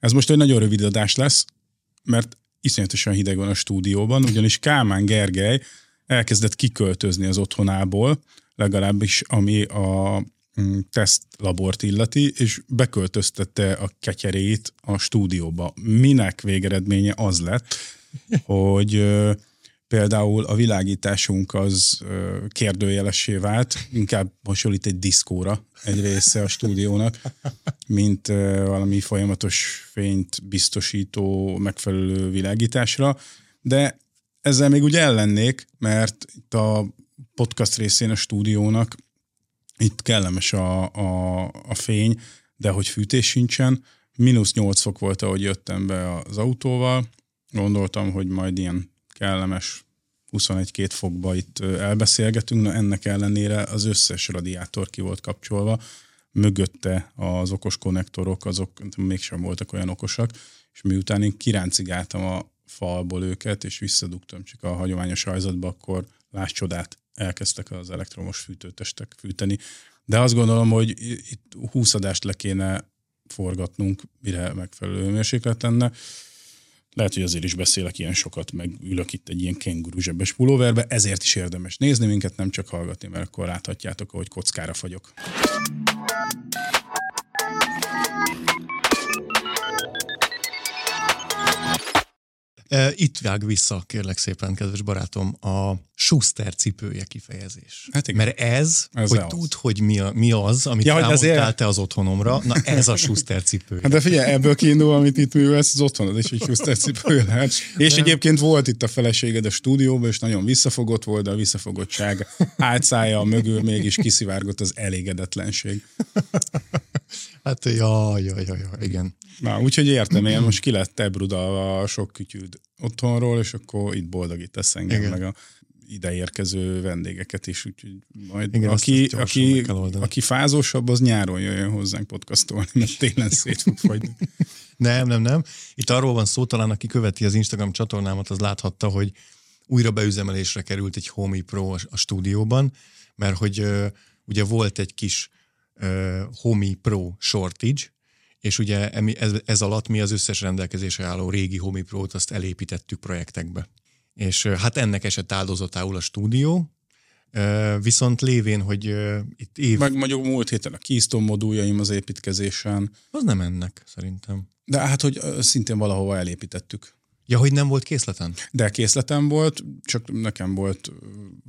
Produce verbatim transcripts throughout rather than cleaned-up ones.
Ez most egy nagyon rövid adás lesz, mert iszonyatosan hideg van a stúdióban, ugyanis Kálmán Gergely elkezdett kiköltözni az otthonából, legalábbis ami a tesztlabort illeti, és beköltöztette a ketyeréjét a stúdióba. Minek végeredménye az lett, hogy ö, például a világításunk az ö, kérdőjelessé vált, inkább hasonlít egy diszkóra egy része a stúdiónak, mint ö, valami folyamatos fényt biztosító megfelelő világításra, de ezzel még úgy ellennék, mert itt a podcast részén a stúdiónak itt kellemes a, a, a fény, de hogy fűtés sincsen. mínusz nyolc fok volt, ahogy jöttem be az autóval. Gondoltam, hogy majd ilyen kellemes huszonegy-két fokba itt elbeszélgetünk. Na, ennek ellenére az összes radiátor ki volt kapcsolva. Mögötte az okos konnektorok, azok mégsem voltak olyan okosak. És miután én kiráncigáltam a falból őket, és visszadugtam csak a hagyományos hajzatba, akkor láss csodát, elkezdtek az elektromos fűtőtestek fűteni. De azt gondolom, hogy itt húsz adást le kéne forgatnunk, mire megfelelő mérséklet lenne. Lehet, hogy azért is beszélek ilyen sokat, meg ülök itt egy ilyen kenguru zsebes pulóverbe, ezért is érdemes nézni minket, nem csak hallgatni, mert akkor láthatjátok, ahogy kockára fagyok. Itt vág vissza, kérlek szépen, kedves barátom, a Schuster cipője kifejezés. Hát mert ez, ez hogy az. Tud, hogy mi, a, mi az, amit ja, rámondtál te az otthonomra, na ez a Schuster cipője. Hát de figyelj, ebből kiindul, amit itt művelsz az otthonod, és egy Schuster cipője lehet. És nem. Egyébként volt itt a feleséged a stúdióban, és nagyon visszafogott volt, de a visszafogottság álcája mögül mégis kiszivárgott az elégedetlenség. Hát jaj, jaj, jaj, igen. Na, úgyhogy értem, én most ki lett ebrudalva a sok kütyűd otthonról, és akkor itt boldogítasz engem, igen. Meg a ideérkező vendégeket is, úgyhogy majd igen, aki, azt aki, aki fázósabb, az nyáron jöjjön hozzánk podcastolni, mert télen szét fog fagyni. Nem, nem, nem. Itt arról van szó, talán aki követi az Instagram csatornámat, az láthatta, hogy újra beüzemelésre került egy Homey Pro a stúdióban, mert hogy ugye volt egy kis Uh, Homey Pro shortage, és ugye ez, ez alatt mi az összes rendelkezésre álló régi Homey Pro-t azt elépítettük projektekbe. És uh, hát ennek esett áldozatául a stúdió, uh, viszont lévén, hogy uh, itt év... Meg mondjuk múlt héten a Keystone moduljaim az építkezésen. Az nem ennek, szerintem. De hát, hogy uh, szintén valahova elépítettük. Ja, hogy nem volt készleten? De készleten volt, csak nekem volt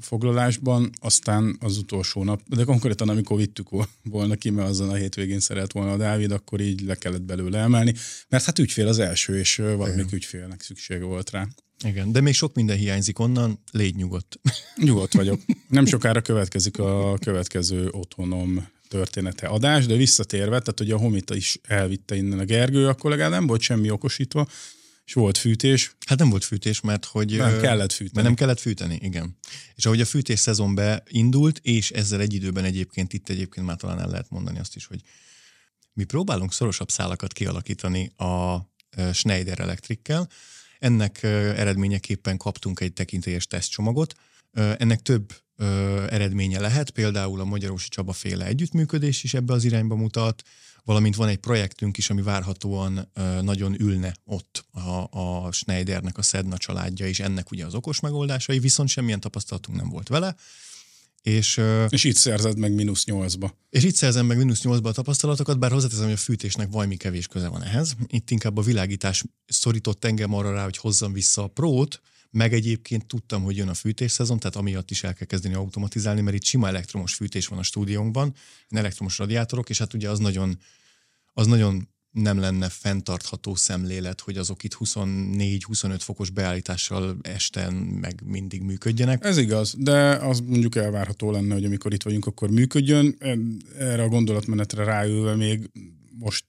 foglalásban, aztán az utolsó nap, de konkrétan amikor vittük volna ki, mert azon a hétvégén szerelt volna a Dávid, akkor így le kellett belőle emelni, mert hát ügyfél az első, és valamelyik ügyfélnek szüksége volt rá. Igen, de még sok minden hiányzik onnan, légy nyugodt. Nyugodt vagyok. Nem sokára következik a következő otthonom története adás, de visszatérve, tehát hogy a Homita is elvitte innen a Gergő, akkor legalább nem volt semmi okosítva, és volt fűtés. Hát nem volt fűtés, mert hogy... Nem kellett fűteni. Mert nem kellett fűteni, igen. És ahogy a fűtés szezon beindult, és ezzel egy időben egyébként, itt egyébként már talán el lehet mondani azt is, hogy mi próbálunk szorosabb szálakat kialakítani a Schneider Electrickel. Ennek eredményeképpen kaptunk egy tekintélyes tesztcsomagot. Ennek több eredménye lehet, például a Magyarósi Csaba féle együttműködés is ebbe az irányba mutat, valamint van egy projektünk is, ami várhatóan nagyon ülne ott a, a Schneidernek, a Szedna családja, és ennek ugye az okos megoldásai, viszont semmilyen tapasztalatunk nem volt vele. És, és itt szerzed meg mínusz nyolcba. És itt szerzem meg mínusz nyolcba a tapasztalatokat, bár hozzáteszem, hogy a fűtésnek valami kevés köze van ehhez. Itt inkább a világítás szorított engem arra rá, hogy hozzam vissza a prót, meg egyébként tudtam, hogy jön a fűtésszezon, tehát amiatt is el kell kezdeni automatizálni, mert itt sima elektromos fűtés van a stúdiónkban, elektromos radiátorok, és hát ugye az nagyon, az nagyon nem lenne fenntartható szemlélet, hogy azok itt huszonnégy-huszonöt fokos beállítással esten meg mindig működjenek. Ez igaz, de az mondjuk elvárható lenne, hogy amikor itt vagyunk, akkor működjön. Erre a gondolatmenetre ráülve még most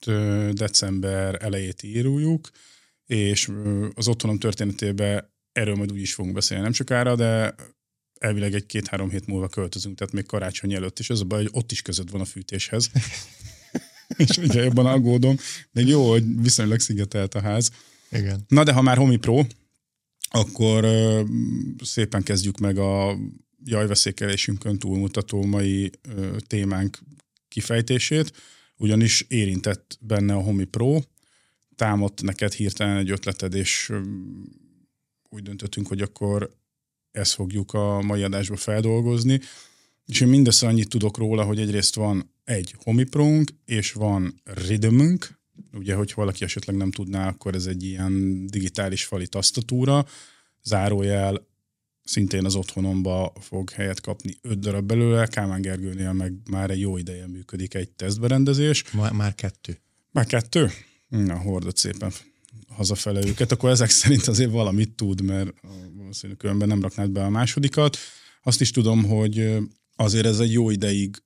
december elejét íruljuk, és az otthonom történetében erről majd úgy is fogunk beszélni nem sokára, de elvileg egy két-három hét múlva költözünk, tehát még karácsony előtt is. Az a baj, hogy ott is között van a fűtéshez. És ugye jobban aggódom. Még jó, hogy viszonylag szigetelt a ház. Igen. Na de ha már Homey Pro, akkor ö, szépen kezdjük meg a jajveszékelésünkön túlmutató mai ö, témánk kifejtését, ugyanis érintett benne a Homey Pro, támadt neked hirtelen egy ötleted, és úgy döntöttünk, hogy akkor ezt fogjuk a mai adásba feldolgozni. És én mindössze annyit tudok róla, hogy egyrészt van egy homiprónk, és van rhythmünk. Ugye, hogyha valaki esetleg nem tudná, akkor ez egy ilyen digitális fali tasztatúra. Zárójel szintén az otthonomba fog helyet kapni öt darab belőle. Kálmán Gergőnél meg már egy jó ideje működik egy tesztberendezés. Már, már kettő. Már kettő? Na, hordod szépen hazafele őket. Akkor ezek szerint azért valamit tud, mert valószínűleg különben nem raknád be a másodikat. Azt is tudom, hogy azért ez egy jó ideig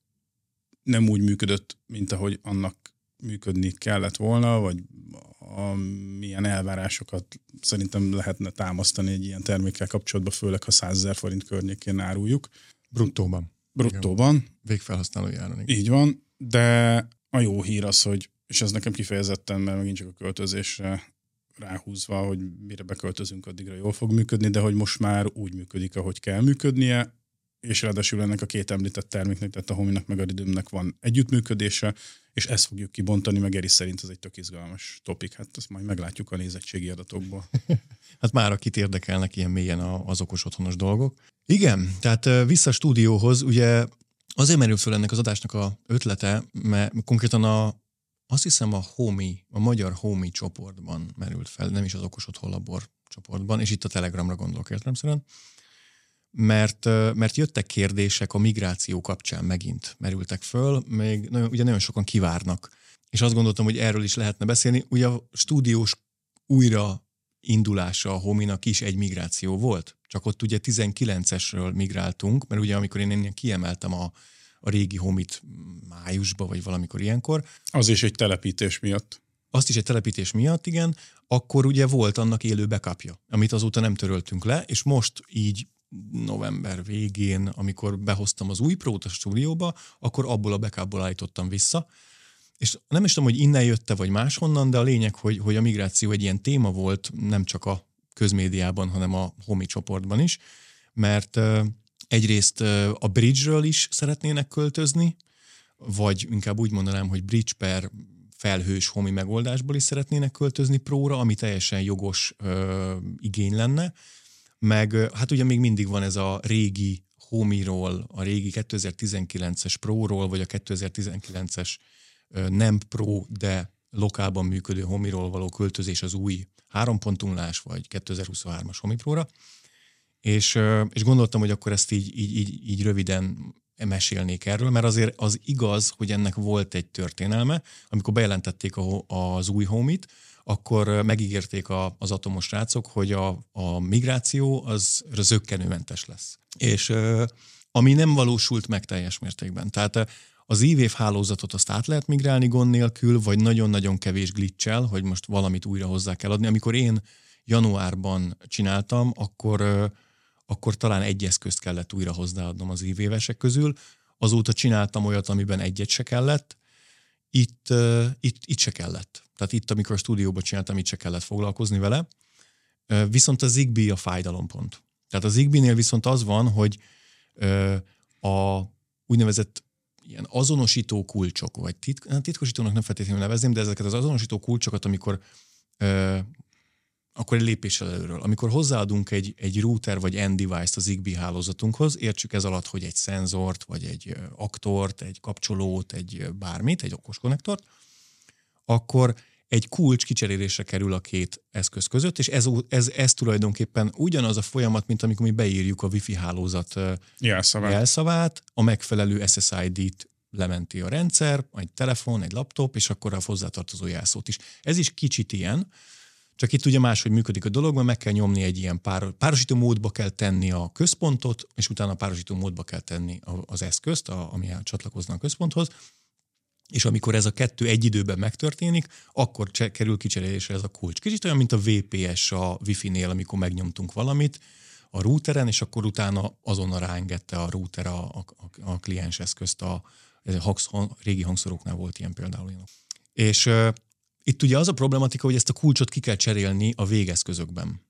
nem úgy működött, mint ahogy annak működni kellett volna, vagy a, milyen elvárásokat szerintem lehetne támasztani egy ilyen termékkel kapcsolatban, főleg ha százezer forint környékén áruljuk. Bruttóban. Bruttóban. Végfelhasználói áron. Így van, de a jó hír az, hogy, és ez nekem kifejezetten, mert megint csak a költözésre ráhúzva, hogy mire beköltözünk, addigra jól fog működni, de hogy most már úgy működik, ahogy kell működnie, és ráadásul ennek a két említett terméknek, tehát a hominak meg a ridőmnek van együttműködése, és ezt fogjuk kibontani, meg Eri szerint ez egy tök izgalmas topik. Hát ezt majd meglátjuk a nézettségi adatokból. Hát már akit érdekelnek ilyen mélyen az okos otthonos dolgok. Igen, tehát vissza a stúdióhoz, ugye azért merül föl ennek az adásnak a ötlete, mert konkrétan a Azt hiszem a Homi, a magyar Homi csoportban merült fel, nem is az Okos Otthon Labor csoportban, és itt a Telegramra gondolok értelemszerűen, mert, mert jöttek kérdések a migráció kapcsán megint merültek föl, még nagyon, ugye nagyon sokan kivárnak, és azt gondoltam, hogy erről is lehetne beszélni. Ugye a stúdiós újra indulása a Hominak is egy migráció volt, csak ott ugye tizenkilencesről migráltunk, mert ugye amikor én én kiemeltem a a régi Homit májusba, vagy valamikor ilyenkor. Az is egy telepítés miatt. Azt is egy telepítés miatt, igen. Akkor ugye volt annak élő backupja, amit azóta nem töröltünk le, és most így november végén, amikor behoztam az új prót a stúdióba, akkor abból a backupból állítottam vissza. És nem is tudom, hogy innen jött-e, vagy máshonnan, de a lényeg, hogy, hogy a migráció egy ilyen téma volt, nem csak a közmédiában, hanem a Homi csoportban is, mert... Egyrészt a bridge-ről is szeretnének költözni, vagy inkább úgy mondanám, hogy bridge per felhős homi megoldásból is szeretnének költözni próra, ami teljesen jogos ö, igény lenne. Meg hát ugye még mindig van ez a régi homiról, a régi kétezer-tizenkilences próról, vagy a kétezer-tizenkilences ö, nem pro, de lokálban működő homiról való költözés az új három pont nullás, vagy kétezer-huszonhármas homi próra. És, és gondoltam, hogy akkor ezt így, így, így, így röviden mesélnék erről, mert azért az igaz, hogy ennek volt egy történelme. Amikor bejelentették a, az új Homit, akkor megígérték a, az atomos srácok, hogy a, a migráció az zökkenőmentes lesz. És ami nem valósult meg teljes mértékben. Tehát az i vé hálózatot azt át lehet migrálni gond nélkül, vagy nagyon-nagyon kevés glitch-el, hogy most valamit újra hozzá kell adni. Amikor én januárban csináltam, akkor... akkor talán egy eszközt kellett újra hozzáadnom az i vé-vesek közül. Azóta csináltam olyat, amiben egyet se kellett. Itt, uh, itt, itt se kellett. Tehát itt, amikor a stúdióban csináltam, itt se kellett foglalkozni vele. Uh, viszont a Zigbee a fájdalompont. Tehát a Zigbee-nél viszont az van, hogy uh, a úgynevezett ilyen azonosító kulcsok, vagy titk- titkosítónak nem feltétlenül nevezném, de ezeket az azonosító kulcsokat, amikor... Uh, akkor egy lépéssel előről. Amikor hozzáadunk egy, egy router vagy end device-t a Zigbee hálózatunkhoz, értsük ez alatt, hogy egy szenzort, vagy egy aktort, egy kapcsolót, egy bármit, egy okos konnektort, akkor egy kulcs kicserélésre kerül a két eszköz között, és ez, ez, ez tulajdonképpen ugyanaz a folyamat, mint amikor mi beírjuk a Wi-Fi hálózat jelszavát, jelszavát a megfelelő es es i dét lementi a rendszer, egy telefon, egy laptop, és akkor a hozzátartozó jelszót is. Ez is kicsit ilyen, csak itt ugye máshogy működik a dolog, mert meg kell nyomni egy ilyen páros, párosító módba kell tenni a központot, és utána párosító módba kell tenni az eszközt, ami csatlakozna a központhoz, és amikor ez a kettő egy időben megtörténik, akkor cse, kerül kicserélésre ez a kulcs. Kicsit olyan, mint a vé pé es a Wi-Fi-nél, amikor megnyomtunk valamit a routeren, és akkor utána azonnal ráengedte a router a, a, a kliens eszközt, a, a régi hangszoroknál volt ilyen például. És... Itt ugye az a problematika, hogy ezt a kulcsot ki kell cserélni a végeszközökben.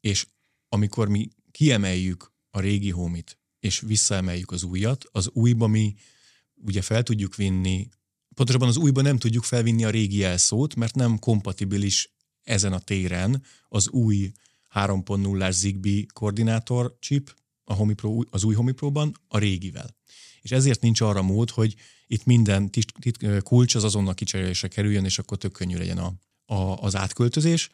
És amikor mi kiemeljük a régi homit, és visszaemeljük az újat, az újba mi ugye fel tudjuk vinni pontosabban az újba nem tudjuk felvinni a régi jelszót, mert nem kompatibilis ezen a téren az új három pont nullás Zigbee koordinátor chip, a HomiPro, az új HomiPro-ban a régivel. És ezért nincs arra mód, hogy itt minden tit, tit, kulcs az azonnal kicserélésre kerüljön, és akkor tök könnyű legyen a, a, az átköltözés,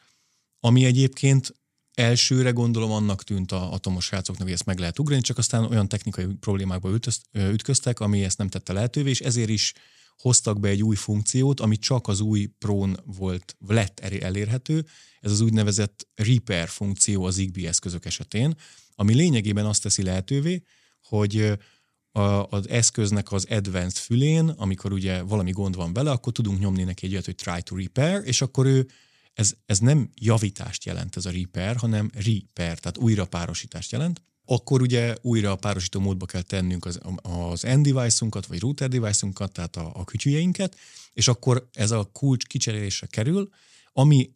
ami egyébként elsőre gondolom annak tűnt a atomos srácoknak, hogy ezt meg lehet ugrani, csak aztán olyan technikai problémákba ütözt, ütköztek, ami ezt nem tette lehetővé, és ezért is hoztak be egy új funkciót, ami csak az új Pro-n volt, lett elérhető, ez az úgynevezett repair funkció az Zigbee eszközök esetén, ami lényegében azt teszi lehetővé, hogy az eszköznek az advanced fülén, amikor ugye valami gond van vele, akkor tudunk nyomni neki egy olyat, hogy try to repair, és akkor ő, ez, ez nem javítást jelent ez a repair, hanem repair, tehát újrapárosítást jelent. Akkor ugye újra a párosító módba kell tennünk az, az end device-unkat, vagy router device-unkat, tehát a, a kütyüjeinket, és akkor ez a kulcs kicserélésre kerül, ami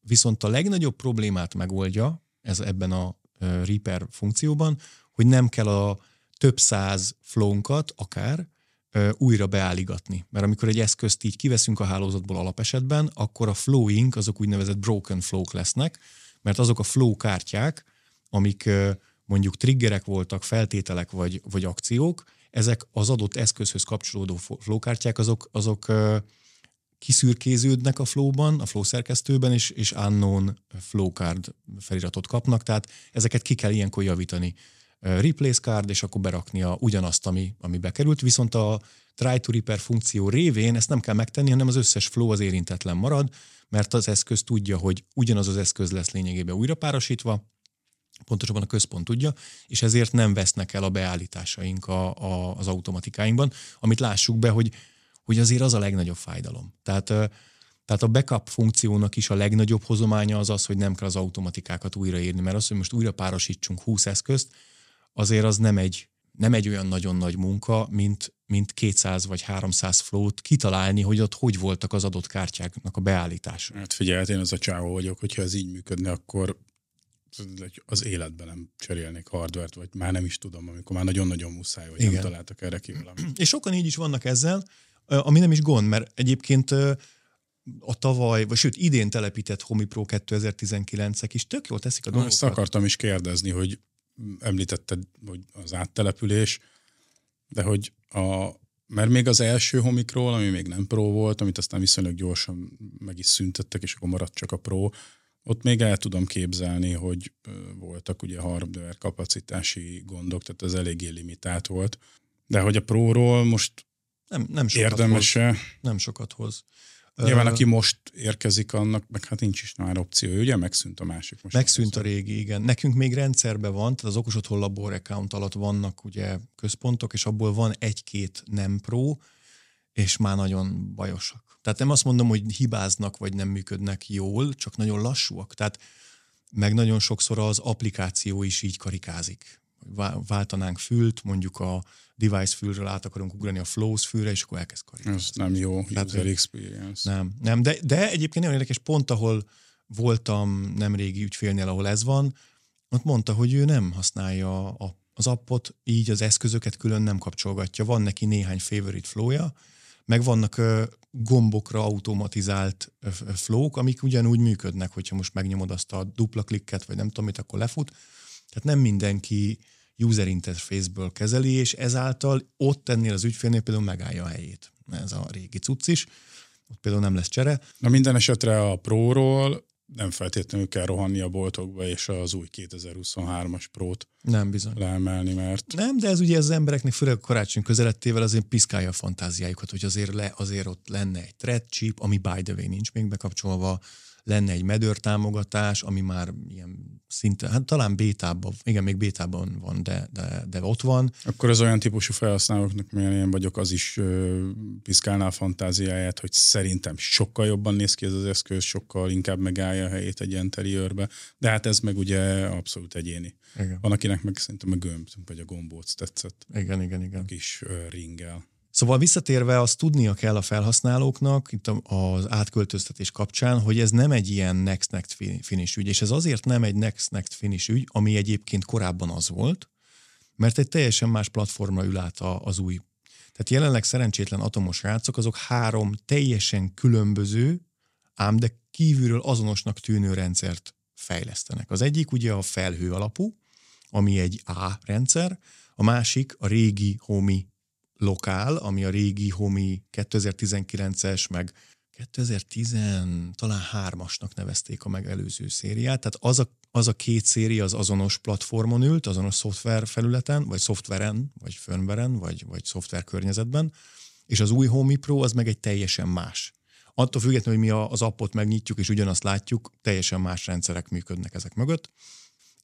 viszont a legnagyobb problémát megoldja ez ebben a repair funkcióban, hogy nem kell a több száz flow-nkat akár újra beállítani. Mert amikor egy eszközt így kiveszünk a hálózatból alapesetben, akkor a flowink azok úgynevezett broken flow-k lesznek, mert azok a flow kártyák, amik mondjuk triggerek voltak, feltételek vagy, vagy akciók, ezek az adott eszközhöz kapcsolódó flowkártyák, azok, azok kiszürkéződnek a flowban, a flow szerkesztőben, és, és unknown flowcard feliratot kapnak, tehát ezeket ki kell ilyenkor javítani. Replace card, és akkor beraknia ugyanazt, ami, ami bekerült, viszont a try to repair funkció révén ezt nem kell megtenni, hanem az összes flow az érintetlen marad, mert az eszköz tudja, hogy ugyanaz az eszköz lesz lényegében újrapárosítva, pontosabban a központ tudja, és ezért nem vesznek el a beállításaink a, a, az automatikáinkban, amit lássuk be, hogy, hogy azért az a legnagyobb fájdalom. Tehát, tehát a backup funkciónak is a legnagyobb hozománya az az, hogy nem kell az automatikákat újraírni, mert az, hogy most újra párosítsunk húsz eszközt, azért az nem egy, nem egy olyan nagyon nagy munka, mint, mint kétszáz vagy háromszáz flót kitalálni, hogy ott hogy voltak az adott kártyáknak a beállítása. Hát figyelj, én az a csávó vagyok, hogyha ez így működne, akkor az életben nem cserélnék hardvert, vagy már nem is tudom, amikor már nagyon-nagyon muszáj, hogy igen, nem találtak erre ki valamit. És sokan így is vannak ezzel, ami nem is gond, mert egyébként a tavaly, vagy sőt idén telepített HomiPro kétezer-tizenkilencek is tök jól teszik a dolgokat. Ezt akartam is kérdezni, hogy említetted, hogy az áttelepülés, de hogy a, mert még az első HomiPro, ami még nem Pro volt, amit aztán viszonylag gyorsan meg is szüntettek, és akkor maradt csak a Pro, ott még el tudom képzelni, hogy voltak ugye hardware kapacitási gondok, tehát ez eléggé limitált volt. De hogy a Pro-ról most nem, nem sokat érdemese. Hoz. Nem sokat hoz. Nyilván, aki most érkezik, annak meg hát nincs is már opció, ugye? Megszűnt a másik. Most megszűnt a régi, igen. Nekünk még rendszerben van, tehát az Okos Otthon Labor account alatt vannak ugye központok, és abból van egy-két nem Pro, és már nagyon bajosak. Tehát nem azt mondom, hogy hibáznak, vagy nem működnek jól, csak nagyon lassúak. Tehát meg nagyon sokszor az applikáció is így karikázik. Váltanánk fült, mondjuk a device fülről át akarunk ugrani a flows fülre, és akkor elkezd karikázni. Ez nem jó user Tehát, experience. Nem, nem de, de egyébként nagyon érdekes pont, ahol voltam nemrégi ügyfélnél, ahol ez van, ott mondta, hogy ő nem használja a, az appot, így az eszközöket külön nem kapcsolgatja. Van neki néhány favorite flowja, meg vannak gombokra automatizált flowk, amik ugyanúgy működnek, hogyha most megnyomod azt a dupla klikket, vagy nem tudom mit, akkor lefut. Tehát nem mindenki user interface-ből kezeli, és ezáltal ott ennél az ügyfélnél például megállja a helyét. Ez a régi cucc is. Ott például nem lesz csere. Na minden esetre a Pro-ról nem feltétlenül kell rohanni a boltokba, és az új kétezer-huszonhármas Pro-t nem bizony leemelni, mert... Nem, de ez ugye az embereknek, főleg a karácsony közelettével azért piszkálja a fantáziájukat, hogy azért, le, azért ott lenne egy thread chip, ami by the way nincs még bekapcsolva, lenne egy medőr támogatás, ami már ilyen szinte, hát talán bétában, igen, még bétában van, de, de, de ott van. Akkor az olyan típusú felhasználóknak, milyen én vagyok, az is ö, piszkálná a fantáziáját, hogy szerintem sokkal jobban néz ki ez az eszköz, sokkal inkább megállja a helyét egy interiőrbe, de hát ez meg ugye abszolút egyéni. Igen. Van, akinek meg szerintem a gömb, vagy a gombóc tetszett. Igen, igen, igen. A kis ö, ringgel. Szóval visszatérve, azt tudnia kell a felhasználóknak itt az átköltöztetés kapcsán, hogy ez nem egy ilyen next next finish ügy, és ez azért nem egy next next finish ügy, ami egyébként korábban az volt, mert egy teljesen más platformra ül át az új. Tehát jelenleg szerencsétlen atomos rácok azok három teljesen különböző, ám de kívülről azonosnak tűnő rendszert fejlesztenek. Az egyik ugye a felhő alapú, ami egy A rendszer, a másik a régi homi lokál, ami a régi homi kétezer-tizenkilences, meg kétezer-tíz, talán hármasnak nevezték a megelőző szériát, tehát az a, az a két széria az azonos platformon ült, azonos szoftverfelületen, vagy szoftveren, vagy firmwaren, vagy, vagy szoftverkörnyezetben, és az új Homi Pro az meg egy teljesen más. Attól függetlenül, hogy mi az appot megnyitjuk, és ugyanazt látjuk, teljesen más rendszerek működnek ezek mögött,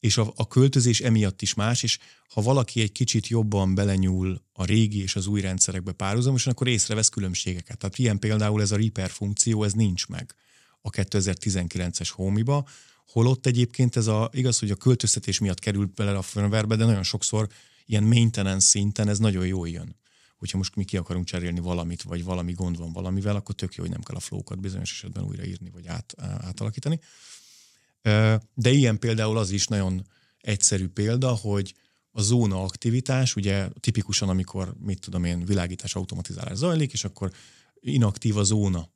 és a, a költözés emiatt is más, és ha valaki egy kicsit jobban belenyúl a régi és az új rendszerekbe párhuzamosan, akkor észrevesz különbségeket. Tehát ilyen például ez a Repair funkció, ez nincs meg a kétezer-tizenkilences Homiba, holott egyébként ez a, igaz, hogy a költöztetés miatt került bele a firmwarebe, de nagyon sokszor ilyen maintenance szinten ez nagyon jól jön. Hogyha most mi ki akarunk cserélni valamit, vagy valami gond van valamivel, akkor tök jó, hogy nem kell a flow-kat bizonyos esetben újraírni, vagy át, átalakítani. De ilyen például az is nagyon egyszerű példa, hogy a zóna aktivitás, ugye tipikusan, amikor, mit tudom én, világítás, automatizálás zajlik, és akkor inaktív a zóna.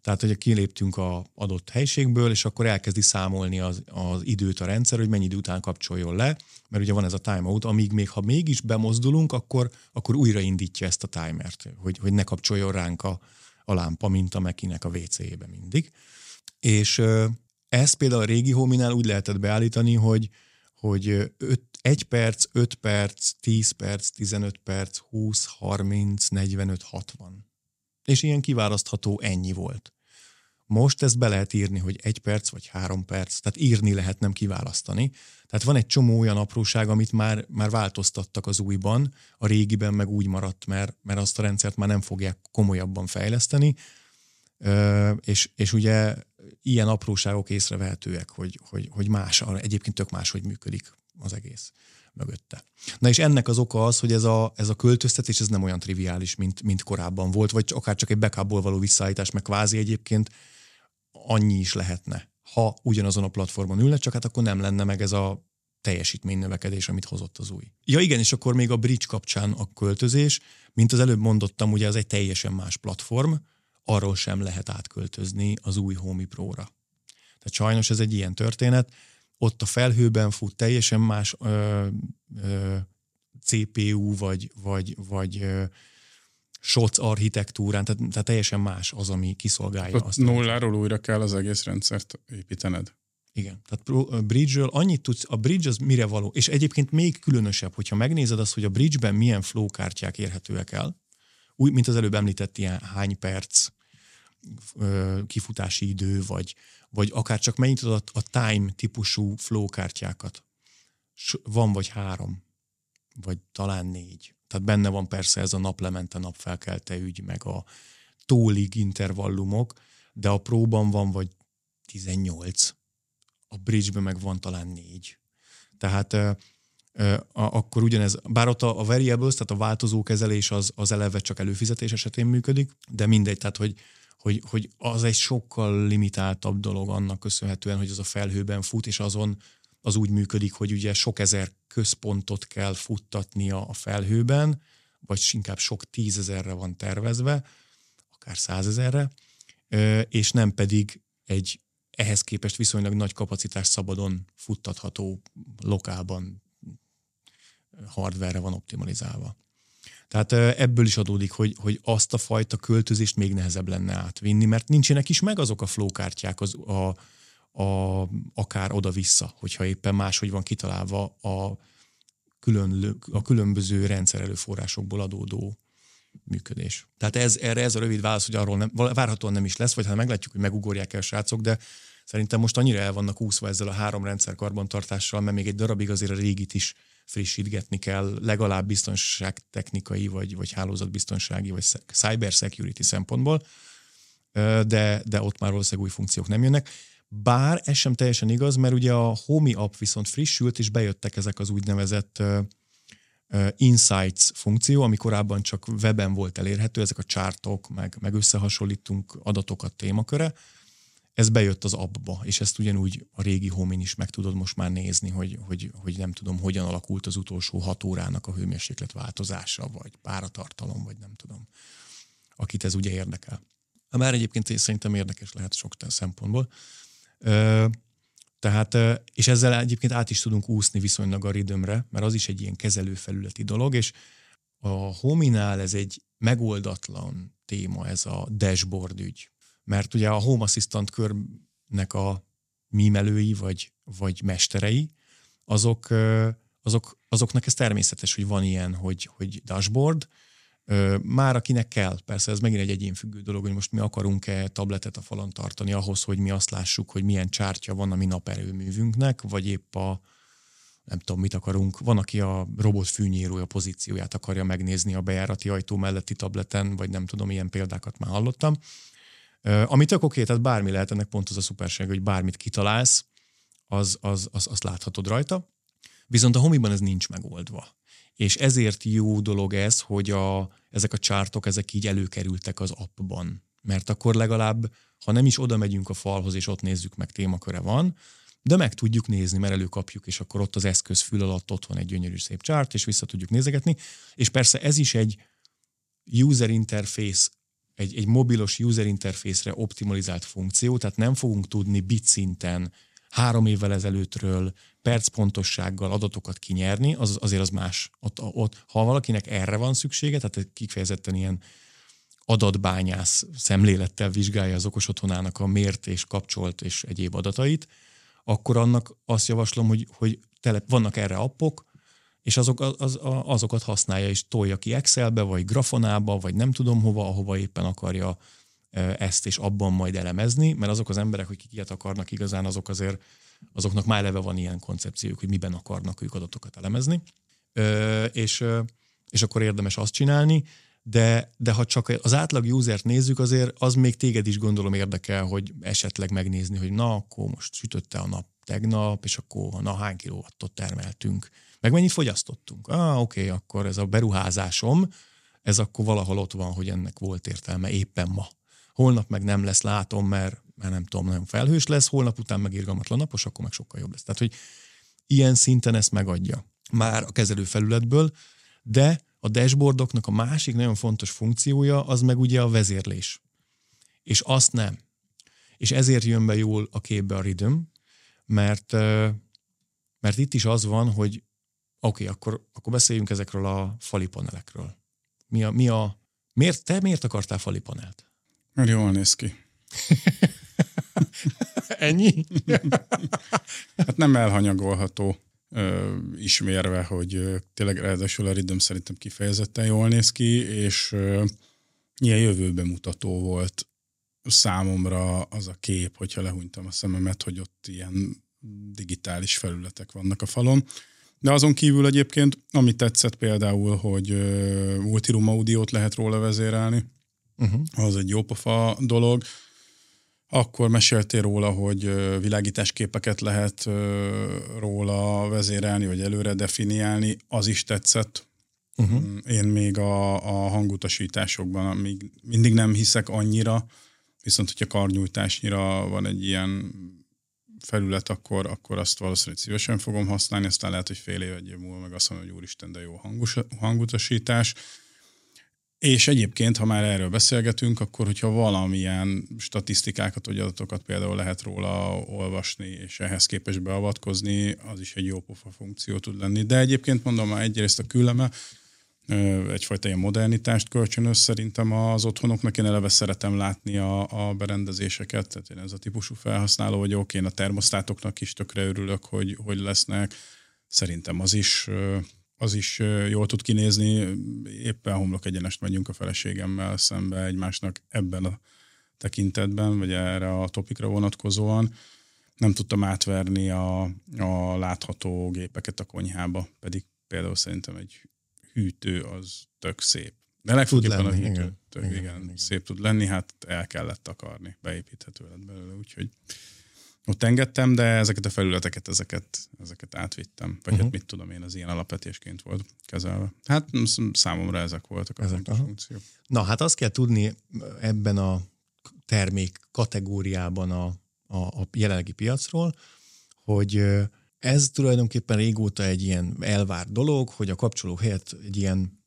Tehát, hogy kiléptünk az adott helyiségből, és akkor elkezdi számolni az, az időt a rendszer, hogy mennyi idő után kapcsoljon le, mert ugye van ez a timeout, amíg még, ha mégis bemozdulunk, akkor, akkor újraindítja ezt a timert, hogy, hogy ne kapcsoljon ránk a, a lámpa, mint a Mac-inek a vé cé-ébe mindig. És ezt például a régi Hominál úgy lehetett beállítani, hogy, hogy egy perc, öt perc, tíz perc, tizenöt perc, húsz, harminc, negyvenöt, hatvan. És ilyen kiválasztható ennyi volt. Most ezt be lehet írni, hogy egy perc vagy három perc, tehát írni lehet, nem kiválasztani. Tehát van egy csomó olyan apróság, amit már, már változtattak az újban, a régiben meg úgy maradt, mert, mert azt a rendszert már nem fogják komolyabban fejleszteni, Ö, és, és ugye ilyen apróságok észrevehetőek, hogy, hogy, hogy más, egyébként tök más, hogy működik az egész mögötte. Na és ennek az oka az, hogy ez a, ez a költöztetés ez nem olyan triviális, mint, mint korábban volt, vagy akár csak egy backupból való visszaállítás, meg kvázi egyébként annyi is lehetne, ha ugyanazon a platformon ülne, csak hát akkor nem lenne meg ez a teljesítménynövekedés, amit hozott az új. Ja igen, és akkor még a bridge kapcsán a költözés, mint az előbb mondottam, ugye ez egy teljesen más platform, arról sem lehet átköltözni az új Homi Pro-ra. Tehát sajnos ez egy ilyen történet, ott a felhőben fut teljesen más ö, ö, cé pé u vagy, vagy, vagy ö, es o cé architektúrán, tehát, tehát teljesen más az, ami kiszolgálja azt. Nulláról újra kell az egész rendszert építened. Igen, tehát a bridge-ről annyit tudsz, a bridge az mire való, és egyébként még különösebb, hogyha megnézed azt, hogy a bridge-ben milyen flow kártyák érhetőek el, úgy, mint az előbb említett, ilyen hány perc ö, kifutási idő, vagy, vagy akár csak mennyit ad a, a time típusú flow kártyákat. S van vagy három, vagy talán négy. Tehát benne van persze ez a naplemente, napfelkelte ügy, meg a tólig intervallumok, de a próban van vagy tizennyolc. A bridge-ben meg van talán négy. Tehát... Ö, akkor ugyanez, bár ott a, a variables, tehát a változókezelés az, az eleve csak előfizetés esetén működik, de mindegy, tehát hogy, hogy, hogy az egy sokkal limitáltabb dolog annak köszönhetően, hogy az a felhőben fut, és azon az úgy működik, hogy ugye sok ezer központot kell futtatnia a felhőben, vagy inkább sok tízezerre van tervezve, akár százezerre, és nem pedig egy ehhez képest viszonylag nagy kapacitás szabadon futtatható lokálban hardware-re van optimalizálva. Tehát ebből is adódik, hogy, hogy azt a fajta költözést még nehezebb lenne átvinni, mert nincsenek is meg azok a flow kártyák az, a, a, akár oda-vissza, hogyha éppen máshogy van kitalálva a, külön, a különböző rendszerelőforrásokból adódó működés. Tehát ez, erre ez a rövid válasz, hogy arról nem, várhatóan nem is lesz, vagy hát meglátjuk, hogy megugorják el srácok, de szerintem most annyira el vannak úszva ezzel a három rendszer karbantartással, mert még egy darabig azért a régit is frissítgetni kell, legalább biztonságtechnikai, vagy, vagy hálózatbiztonsági, vagy cyber security szempontból, de, de ott már valószínűleg új funkciók nem jönnek. Bár ez sem teljesen igaz, mert ugye a Homi app viszont frissült, és bejöttek ezek az úgynevezett Insights funkció, ami korábban csak weben volt elérhető, ezek a chartok, meg, meg összehasonlítunk adatokat témaköre. ez bejött az appba, és ezt ugyanúgy a régi homin is meg tudod most már nézni, hogy, hogy, hogy nem tudom, hogyan alakult az utolsó hat órának a hőmérséklet változása, vagy páratartalom, vagy nem tudom, akit ez ugye érdekel. Már egyébként szerintem érdekes lehet sok szempontból. Tehát, és ezzel egyébként át is tudunk úszni viszonylag a ridömre, mert az is egy ilyen kezelőfelületi dolog, és a hominál ez egy megoldatlan téma, ez a dashboard ügy. Mert ugye a Home Assistant körnek a mímelői vagy, vagy mesterei, azok, azok, azoknak ez természetes, hogy van ilyen, hogy, hogy dashboard. Már akinek kell, persze ez megint egy egyénfüggő dolog, hogy most mi akarunk-e tabletet a falon tartani ahhoz, hogy mi azt lássuk, hogy milyen csártya van a mi naperőművünknek, vagy épp a nem tudom, mit akarunk. Van, aki a robot fűnyírója pozícióját akarja megnézni a bejárati ajtó melletti tableten, vagy nem tudom, ilyen példákat már hallottam. Ami tök oké, tehát bármi lehet, ennek pont az a szuperság, hogy bármit kitalálsz, az, az, az, azt láthatod rajta. Viszont a homiban ez nincs megoldva. És ezért jó dolog ez, hogy a, ezek a csártok, ezek így előkerültek az appban. Mert akkor legalább, ha nem is oda megyünk a falhoz, és ott nézzük meg, témaköre van, de meg tudjuk nézni, mert előkapjuk, és akkor ott az eszközfül alatt ott van egy gyönyörű szép csárt, és vissza tudjuk nézegetni. És persze ez is egy user interface, egy, egy mobilos user interface-re optimalizált funkció, tehát nem fogunk tudni bit szinten három évvel ezelőttről percpontossággal adatokat kinyerni, az, azért az más. Ott, ott, ha valakinek erre van szüksége, tehát kifejezetten ilyen adatbányász szemlélettel vizsgálja az okos otthonának a mért és kapcsolt és egyéb adatait, akkor annak azt javaslom, hogy, hogy tele, vannak erre appok, és azok, az, azokat használja és tolja ki Excelbe, vagy Grafonába, vagy nem tudom hova, ahova éppen akarja ezt és abban majd elemezni, mert azok az emberek, akik ilyet akarnak igazán, azok azért, azoknak már eleve van ilyen koncepciójuk, hogy miben akarnak ők adatokat elemezni, Ö, és, és akkor érdemes azt csinálni, de, de ha csak az átlag usert nézzük, azért az még téged is gondolom érdekel, hogy esetleg megnézni, hogy na, akkor most sütötte a nap tegnap, és akkor na, hány kilowattot termeltünk, meg mennyit fogyasztottunk. Ah, oké, okay, akkor ez a beruházásom, ez akkor valahol ott van, hogy ennek volt értelme éppen ma. Holnap meg nem lesz, látom, mert, mert nem tudom, nagyon felhős lesz, holnap után meg irgalmatlan napos, akkor meg sokkal jobb lesz. Tehát, hogy ilyen szinten ezt megadja már a kezelőfelületből, de a dashboardoknak a másik nagyon fontos funkciója, az meg ugye a vezérlés. És azt nem. És ezért jön be jól a képbe a Ridöm, mert, mert itt is az van, hogy oké, okay, akkor, akkor beszéljünk ezekről a fali panelekről. Mi a, mi a, miért, te miért akartál fali panelt? Mert jól néz ki. Ennyi? Hát nem elhanyagolható ö, ismérve, hogy ö, tényleg ráadásul a Ridöm szerintem kifejezetten jól néz ki, és ö, ilyen jövőbemutató volt számomra az a kép, hogyha lehúnytam a szememet, hogy ott ilyen digitális felületek vannak a falon. De azon kívül egyébként, ami tetszett például, hogy ö, multiroom audiót lehet róla vezérelni, Uh-huh. az egy jópofa dolog. Akkor meséltél róla, hogy világításképeket lehet róla vezérelni, vagy előre definiálni. Az is tetszett. Uh-huh. Én még a, a hangutasításokban még mindig nem hiszek annyira, viszont hogyha karnyújtásnyira van egy ilyen felület, akkor, akkor azt valószínűleg szívesen fogom használni, aztán lehet, hogy fél év, egy év múlva meg azt mondom, hogy úristen, de jó hangus, hangutasítás. És egyébként, ha már erről beszélgetünk, akkor hogyha valamilyen statisztikákat vagy adatokat például lehet róla olvasni, és ehhez képest beavatkozni, az is egy jó pofa funkció tud lenni. De egyébként mondom, már egyrészt a külleme egyfajta ilyen modernitást kölcsönöz szerintem az otthonoknak. Én eleve szeretem látni a, a berendezéseket, tehát én ez a típusú felhasználó vagyok, én a termosztátoknak is tökre örülök, hogy, hogy lesznek. Szerintem az is... az is jól tud kinézni, éppen homlok egyenest megyünk a feleségemmel szembe egymásnak ebben a tekintetben, vagy erre a topikra vonatkozóan. Nem tudtam átverni a, a látható gépeket a konyhába, pedig például szerintem egy hűtő az tök szép. De legfőképpen a hűtő igen, tök, igen, igen, igen. szép tud lenni, hát el kellett takarni, beépíthető lett belőle, úgyhogy ott engedtem, de ezeket a felületeket, ezeket, ezeket átvittem. Vagy uh-huh. hát mit tudom én, az ilyen alapvetésként volt kezelve. Hát számomra ezek voltak a fontos funkciók. Na hát azt kell tudni ebben a termék kategóriában a a, a jelenlegi piacról, hogy ez tulajdonképpen régóta egy ilyen elvárt dolog, hogy a kapcsolók helyett egy ilyen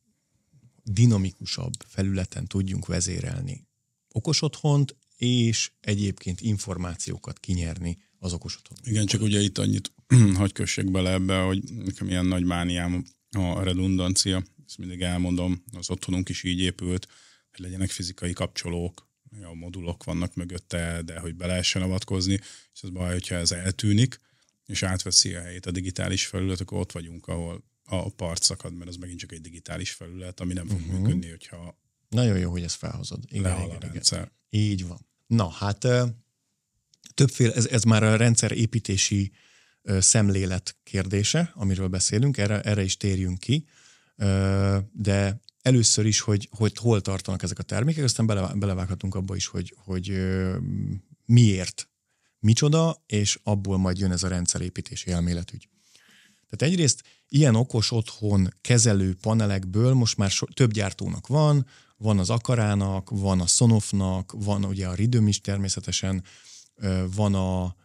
dinamikusabb felületen tudjunk vezérelni okos otthont, és egyébként információkat kinyerni az okos otthon. Igen, csak ugye itt annyit hagy kössek bele ebbe, hogy nekem ilyen nagy mániám a redundancia, ezt mindig elmondom, az otthonunk is így épült, hogy legyenek fizikai kapcsolók, a modulok vannak mögötte, de hogy be lehessen avatkozni, és az baj, hogyha ez eltűnik, és átveszi a helyét a digitális felület, akkor ott vagyunk, ahol a part szakad, mert az megint csak egy digitális felület, ami nem fog uh-huh. működni, hogyha... Nagyon jó, hogy ezt felhozod. Igen, lehal igen, a rendszer. Igen. Így van. Na, hát többféle, ez, ez már a rendszerépítési szemlélet kérdése, amiről beszélünk, erre, erre is térjünk ki, de először is, hogy, hogy hol tartanak ezek a termékek, aztán bele, belevághatunk abba is, hogy, hogy miért, micsoda, és abból majd jön ez a rendszerépítési elméletügy. Tehát egyrészt ilyen okos otthon kezelő panelekből most már so, több gyártónak van, van az Akarának, van a Sonofnak, van ugye a Ridöm is természetesen, van a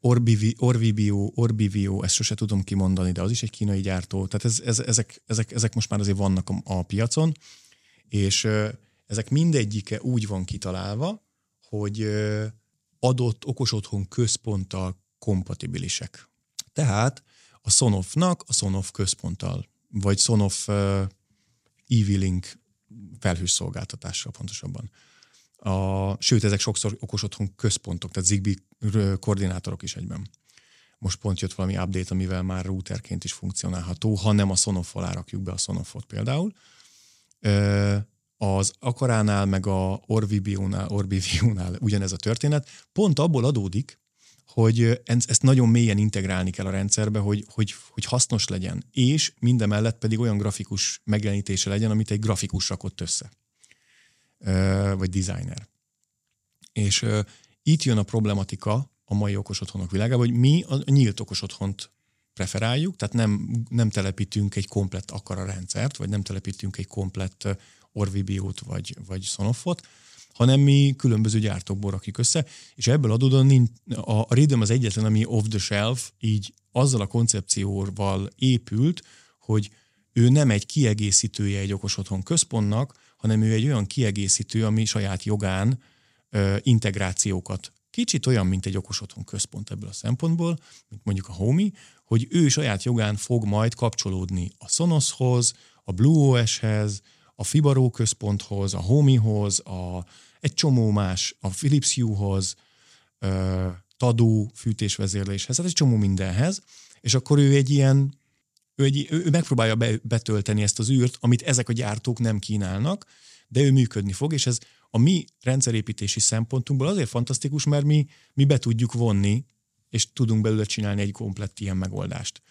Orvibio, Orvibio, ezt sose tudom kimondani, de az is egy kínai gyártó. Tehát ez, ez, ezek, ezek, ezek most már azért vannak a, a piacon, és ezek mindegyike úgy van kitalálva, hogy adott okos otthon központtal kompatibilisek. Tehát a Sonofnak a Sonoff központtal, vagy Sonoff uh, E V-Link felhőszolgáltatással pontosabban. A, sőt, ezek sokszor okos otthon központok, tehát Zigbee koordinátorok is egyben. Most pont jött valami update, amivel már routerként is funkcionálható, ha nem a Sonoff alá rakjuk be a Sonoffot például. Uh, az Akaránál, meg a Orvibionál, Orvibionál ugyanez a történet. Pont abból adódik, hogy ezt nagyon mélyen integrálni kell a rendszerbe, hogy, hogy, hogy hasznos legyen, és mindemellett pedig olyan grafikus megjelenítése legyen, amit egy grafikus rakott össze, vagy designer. És itt jön a problematika a mai okos otthonok világában, hogy mi a nyílt okos otthont preferáljuk, tehát nem, nem telepítünk egy komplett Akara rendszert, vagy nem telepítünk egy komplett Orvibiót, vagy, vagy Sonoffot, hanem mi különböző gyártókból rakjuk össze, és ebből adódóan a Ridöm az egyetlen, ami off the shelf, így azzal a koncepcióval épült, hogy ő nem egy kiegészítője egy okos otthon központnak, hanem ő egy olyan kiegészítő, ami saját jogán ö, integrációkat. Kicsit olyan, mint egy okos otthon központ ebből a szempontból, mint mondjuk a Homey, hogy ő saját jogán fog majd kapcsolódni a Sonoshoz, a BlueOS-hez, a Fibaro központhoz, a Homeyhoz, a egy csomó más, a Philips Hue-hoz, Tadó fűtésvezérléshez, hát egy csomó mindenhez, és akkor ő egy ilyen, ő, egy, ő megpróbálja be, betölteni ezt az űrt, amit ezek a gyártók nem kínálnak, de ő működni fog, és ez a mi rendszerépítési szempontunkból azért fantasztikus, mert mi, mi be tudjuk vonni, és tudunk belőle csinálni egy komplett ilyen megoldást.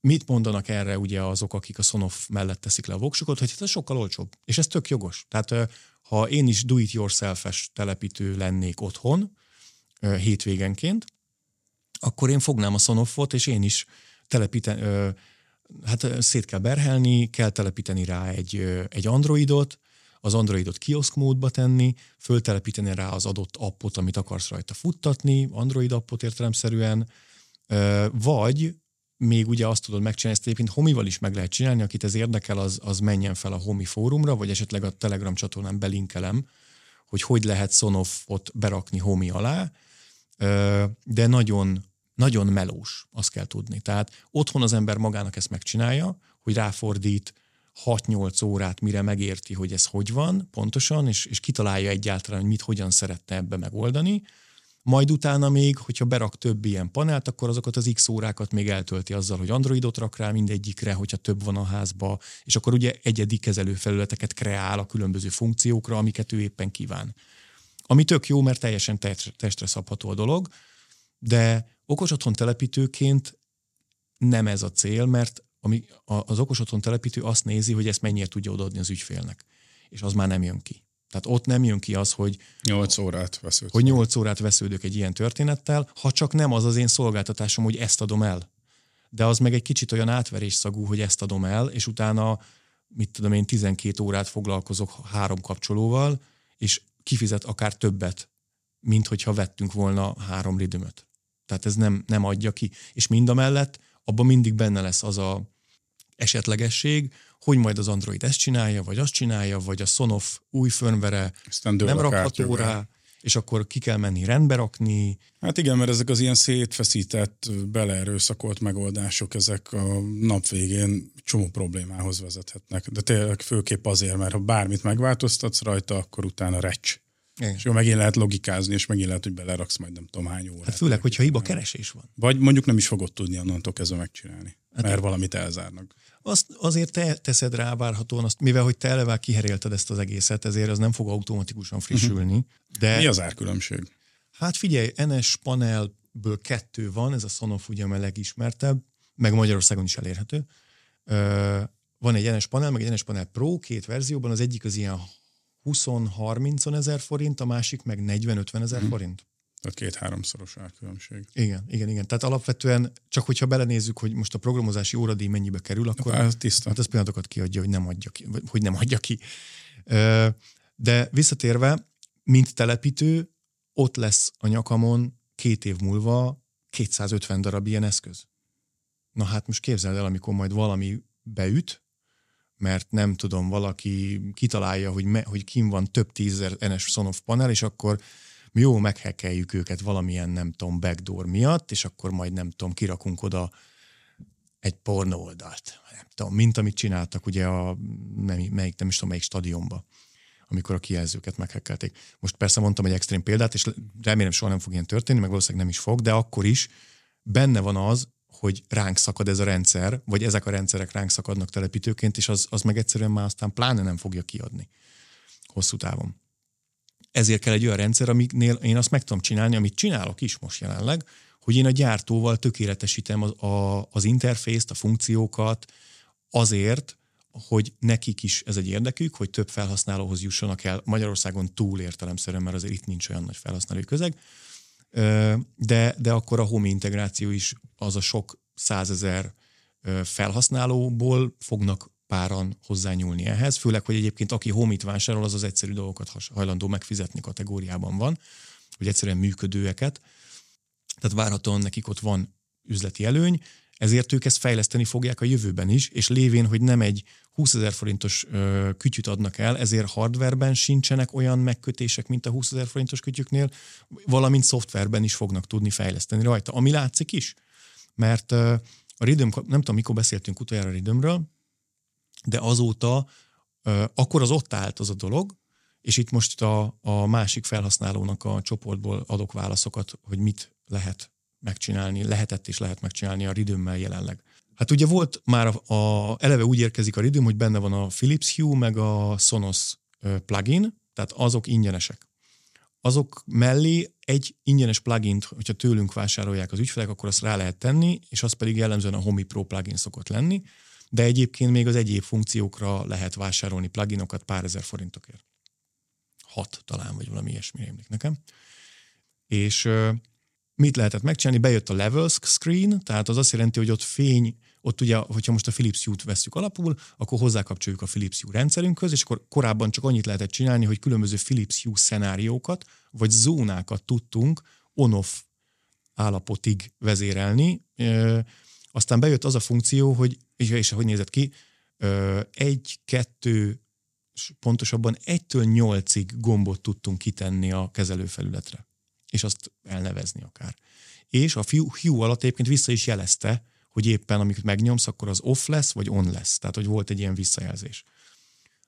Mit mondanak erre ugye azok, akik a Sonoff mellett teszik le a voksukat, hogy ez sokkal olcsóbb, és ez tök jogos. Tehát ha én is do-it-yourself-es telepítő lennék otthon, hétvégenként, akkor én fognám a Sonoffot, és én is telepíten, hát szét kell berhelni, kell telepíteni rá egy, egy Androidot, az Androidot kioszk módba tenni, föltelepíteni rá az adott appot, amit akarsz rajta futtatni, Android appot értelemszerűen, vagy még ugye azt tudod megcsinálni, ezt egyébként Homeyval is meg lehet csinálni, akit ez érdekel, az, az menjen fel a Homey fórumra, vagy esetleg a Telegram csatornán belinkelem, hogy hogy lehet Sonoffot berakni Homey alá, de nagyon, nagyon melós, azt kell tudni. Tehát otthon az ember magának ezt megcsinálja, hogy ráfordít hat-nyolc órát, mire megérti, hogy ez hogy van pontosan, és, és kitalálja egyáltalán, hogy mit, hogyan szeretne ebbe megoldani, majd utána még, hogyha berak több ilyen panelt, akkor azokat az X órákat még eltölti azzal, hogy Androidot rak rá mindegyikre, hogyha több van a házba, és akkor ugye egyedi kezelőfelületeket kreál a különböző funkciókra, amiket ő éppen kíván. Ami tök jó, mert teljesen testre szabható a dolog, de okos otthon telepítőként nem ez a cél, mert az okos otthon telepítő azt nézi, hogy ezt mennyire tudja odaadni az ügyfélnek, és az már nem jön ki. Tehát ott nem jön ki az, hogy nyolc órát vesződök. Hogy nyolc órát vesződök egy ilyen történettel, ha csak nem az az én szolgáltatásom, hogy ezt adom el. De az meg egy kicsit olyan átverésszagú, hogy ezt adom el, és utána, mit tudom én, tizenkét órát foglalkozok három kapcsolóval, és kifizet akár többet mint hogyha vettünk volna három ridümöt. Tehát ez nem, nem adja ki. És mind a mellett abban mindig benne lesz az a esetlegesség, hogy majd az Android ezt csinálja, vagy azt csinálja, vagy a Sonoff új firmware nem rakható rá, és akkor ki kell menni rendbe rakni. Hát igen, mert ezek az ilyen szétfeszített, beleerőszakolt megoldások, ezek a nap végén csomó problémához vezethetnek. De tényleg főképp azért, mert ha bármit megváltoztatsz rajta, akkor utána recs. Igen. És akkor megint lehet logikázni, és megint lehet, hogy beleraksz majd nem tudom hány órát. Hát főleg, hogyha hiba keresés van. Vagy mondjuk nem is fogod tudni onnantól kezdve megcsinálni, hát mert de. Valamit elzárnak. Azt azért te teszed rá várhatóan, azt, mivel hogy te eleve kiherélted ezt az egészet, ezért az nem fog automatikusan frissülni. Uh-huh. De mi az árkülönbség? Hát figyelj, en es panelből kettő van, ez a Sonoff ugye a legismertebb, meg Magyarországon is elérhető. Van egy en es panel, meg egy en es panel Pro, két verzióban, az egyik az ilyen húsz-harminc ezer forint, a másik meg negyven-ötven ezer uh-huh. forint. Tehát két-háromszoros árkülönbség. Igen, igen, igen. Tehát alapvetően csak hogyha belenézzük, hogy most a programozási óradíj mennyibe kerül, akkor hát, tiszta. Hát ez pillanatokat kiadja, hogy nem adja ki. Hogy nem adja ki. De visszatérve, mint telepítő, ott lesz a nyakamon két év múlva kétszázötven darab ilyen eszköz. Na hát most képzeld el, amikor majd valami beüt, mert nem tudom, valaki kitalálja, hogy, me, hogy kim van több tízezer en es Sonoff panel, és akkor jó, meghekkeljük őket valamilyen, nem tudom, backdoor miatt, és akkor majd, nem tudom, kirakunk oda egy pornó oldalt. Nem tudom, mint amit csináltak ugye a, nem, melyik, nem is tudom, melyik stadionba, amikor a kijelzőket meghekkelték. Most persze mondtam egy extrém példát, és remélem soha nem fog ilyen történni, meg valószínűleg nem is fog, de akkor is benne van az, hogy ránk szakad ez a rendszer, vagy ezek a rendszerek ránk szakadnak telepítőként, és az, az meg egyszerűen már aztán pláne nem fogja kiadni hosszú távon. Ezért kell egy olyan rendszer, amiknél én azt meg tudom csinálni, amit csinálok is most jelenleg, hogy én a gyártóval tökéletesítem az, a, az interfészt, a funkciókat azért, hogy nekik is ez egy érdekük, hogy több felhasználóhoz jussanak el Magyarországon túl értelemszerűen, mert azért itt nincs olyan nagy felhasználói közeg, de, de akkor a home integráció is az a sok százezer felhasználóból fognak páran hozzányúlni ehhez, főleg, hogy egyébként aki home-it vásárol, az az egyszerű dolgokat hajlandó megfizetni kategóriában van, hogy egyszerűen működőeket. Tehát várhatóan nekik ott van üzleti előny, ezért ők ezt fejleszteni fogják a jövőben is, és lévén, hogy nem egy húszezer forintos ö, kütyüt adnak el, ezért hardverben sincsenek olyan megkötések, mint a húszezer forintos kütyüknél, valamint szoftverben is fognak tudni fejleszteni rajta, ami látszik is. Mert ö, a Rhythm, nem tudom, mikor beszéltünk utoljára a Rhythmről, de azóta uh, akkor az ott állt az a dolog, és itt most a, a másik felhasználónak a csoportból adok válaszokat, hogy mit lehet megcsinálni, lehetett és lehet megcsinálni a Rhythmmel jelenleg. Hát ugye volt már a, a, eleve úgy érkezik a Rhythm, hogy benne van a Philips Hue meg a Sonos plugin, tehát azok ingyenesek. Azok mellé egy ingyenes plugint, hogyha tőlünk vásárolják az ügyfelek, akkor azt rá lehet tenni, és az pedig jellemzően a Homi Pro plugin szokott lenni, de egyébként még az egyéb funkciókra lehet vásárolni pluginokat pár ezer forintokért. Hat talán, vagy valami ilyesmi rémlik nekem. És euh, mit lehetett megcsinálni? Bejött a Levels Screen, tehát az azt jelenti, hogy ott fény, ott ugye, hogyha most a Philips Hue-t vesszük alapul, akkor hozzákapcsoljuk a Philips Hue rendszerünkhöz, és akkor korábban csak annyit lehetett csinálni, hogy különböző Philips Hue szenáriókat, vagy zónákat tudtunk on-off állapotig vezérelni. E- Aztán bejött az a funkció, hogy, és hogy nézett ki, egy, kettő, pontosabban egytől nyolcig gombot tudtunk kitenni a kezelőfelületre, és azt elnevezni akár. És a Hue alatt egyébként vissza is jelezte, hogy éppen amikor megnyomsz, akkor az off lesz, vagy on lesz. Tehát, hogy volt egy ilyen visszajelzés.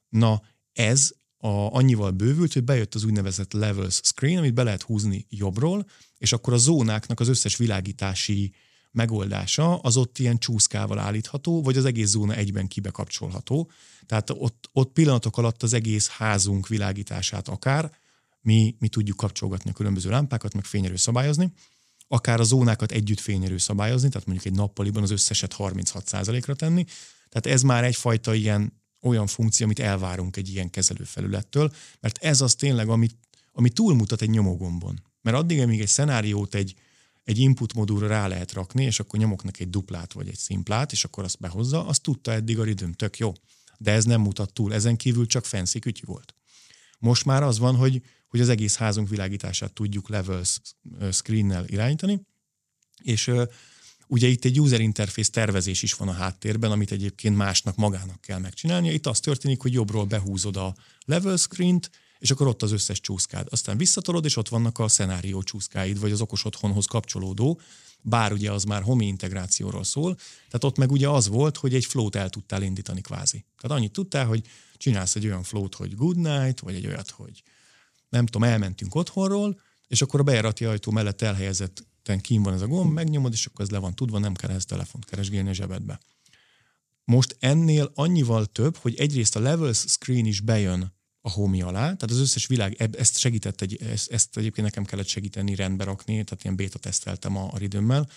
Na, ez a, annyival bővült, hogy bejött az úgynevezett Levels Screen, amit be lehet húzni jobbról, és akkor a zónáknak az összes világítási megoldása, az ott ilyen csúszkával állítható, vagy az egész zóna egyben kibekapcsolható. Tehát ott, ott pillanatok alatt az egész házunk világítását akár, mi, mi tudjuk kapcsolgatni a különböző lámpákat, meg fényerő szabályozni, akár a zónákat együtt fényerő szabályozni, tehát mondjuk egy nappaliban az összeset harminchat százalékra tenni. Tehát ez már egyfajta ilyen olyan funkció, amit elvárunk egy ilyen kezelőfelülettől, mert ez az tényleg, ami, ami túlmutat egy nyomógombon. Mert addig, amíg egy szenáriót egy egy input modulra rá lehet rakni, és akkor nyomoknak egy duplát vagy egy szimplát, és akkor azt behozza, azt tudta eddig a Rhythm, tök jó. De ez nem mutat túl, ezen kívül csak fancy kütyű volt. Most már az van, hogy, hogy az egész házunk világítását tudjuk levels screennel irányítani, és ugye itt egy user interface tervezés is van a háttérben, amit egyébként másnak magának kell megcsinálnia. Itt az történik, hogy jobbról behúzod a level screent, és akkor ott az összes csúszkád. Aztán visszatolod, és ott vannak a szenárió csúszkáid, vagy az okos otthonhoz kapcsolódó, bár ugye az már homi integrációról szól, tehát ott meg ugye az volt, hogy egy flow-t el tudtál indítani kvázi. Tehát annyit tudtál, hogy csinálsz egy olyan flow-t, hogy good night, vagy egy olyat, hogy nem tudom, elmentünk otthonról, és akkor a bejárati ajtó mellett elhelyezetten kín van ez a gomb, megnyomod, és akkor ez le van tudva, nem kell ezt telefont keresgélni a zsebedbe. Most ennél annyival több, hogy egyrészt a levels screen is bejön a homi alá, tehát az összes világ, ezt segített, egy, ezt, ezt egyébként nekem kellett segíteni, rendbe rakni, tehát ilyen béta teszteltem a, a ridőmmel,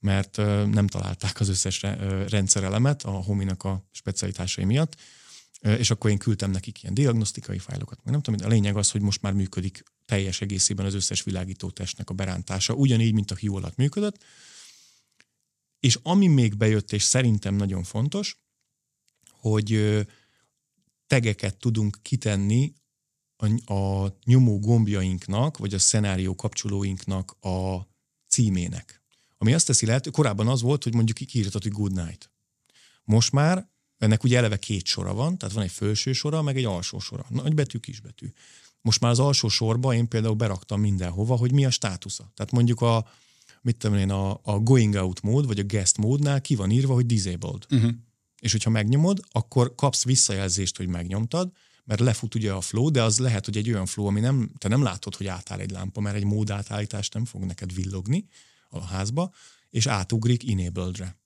mert nem találták az összes rendszerelemet a hominak a specialitásai miatt, és akkor én küldtem nekik ilyen diagnosztikai fájlokat, meg nem tudom, a lényeg az, hogy most már működik teljes egészében az összes világító testnek a berántása, ugyanígy, mint a Hue alatt működött, és ami még bejött, és szerintem nagyon fontos, hogy tegeket tudunk kitenni a, a nyomó gombjainknak, vagy a szenárió kapcsolóinknak a címének. Ami azt teszi lehet, korábban az volt, hogy mondjuk kiírtad, hogy good night. Most már ennek ugye eleve két sora van, tehát van egy felső sora, meg egy alsó sora. Nagy betű, kis betű. Most már az alsó sorba én például beraktam mindenhova, hogy mi a státusza. Tehát mondjuk a, mit tudom én, a, a going out mód, vagy a guest módnál ki van írva, hogy disabled. Uh-huh. És hogyha megnyomod, akkor kapsz visszajelzést, hogy megnyomtad, mert lefut ugye a flow, de az lehet, hogy egy olyan flow, ami nem, te nem látod, hogy átáll egy lámpa, mert egy mód átállítás nem fog neked villogni a házba, és átugrik enabled-re.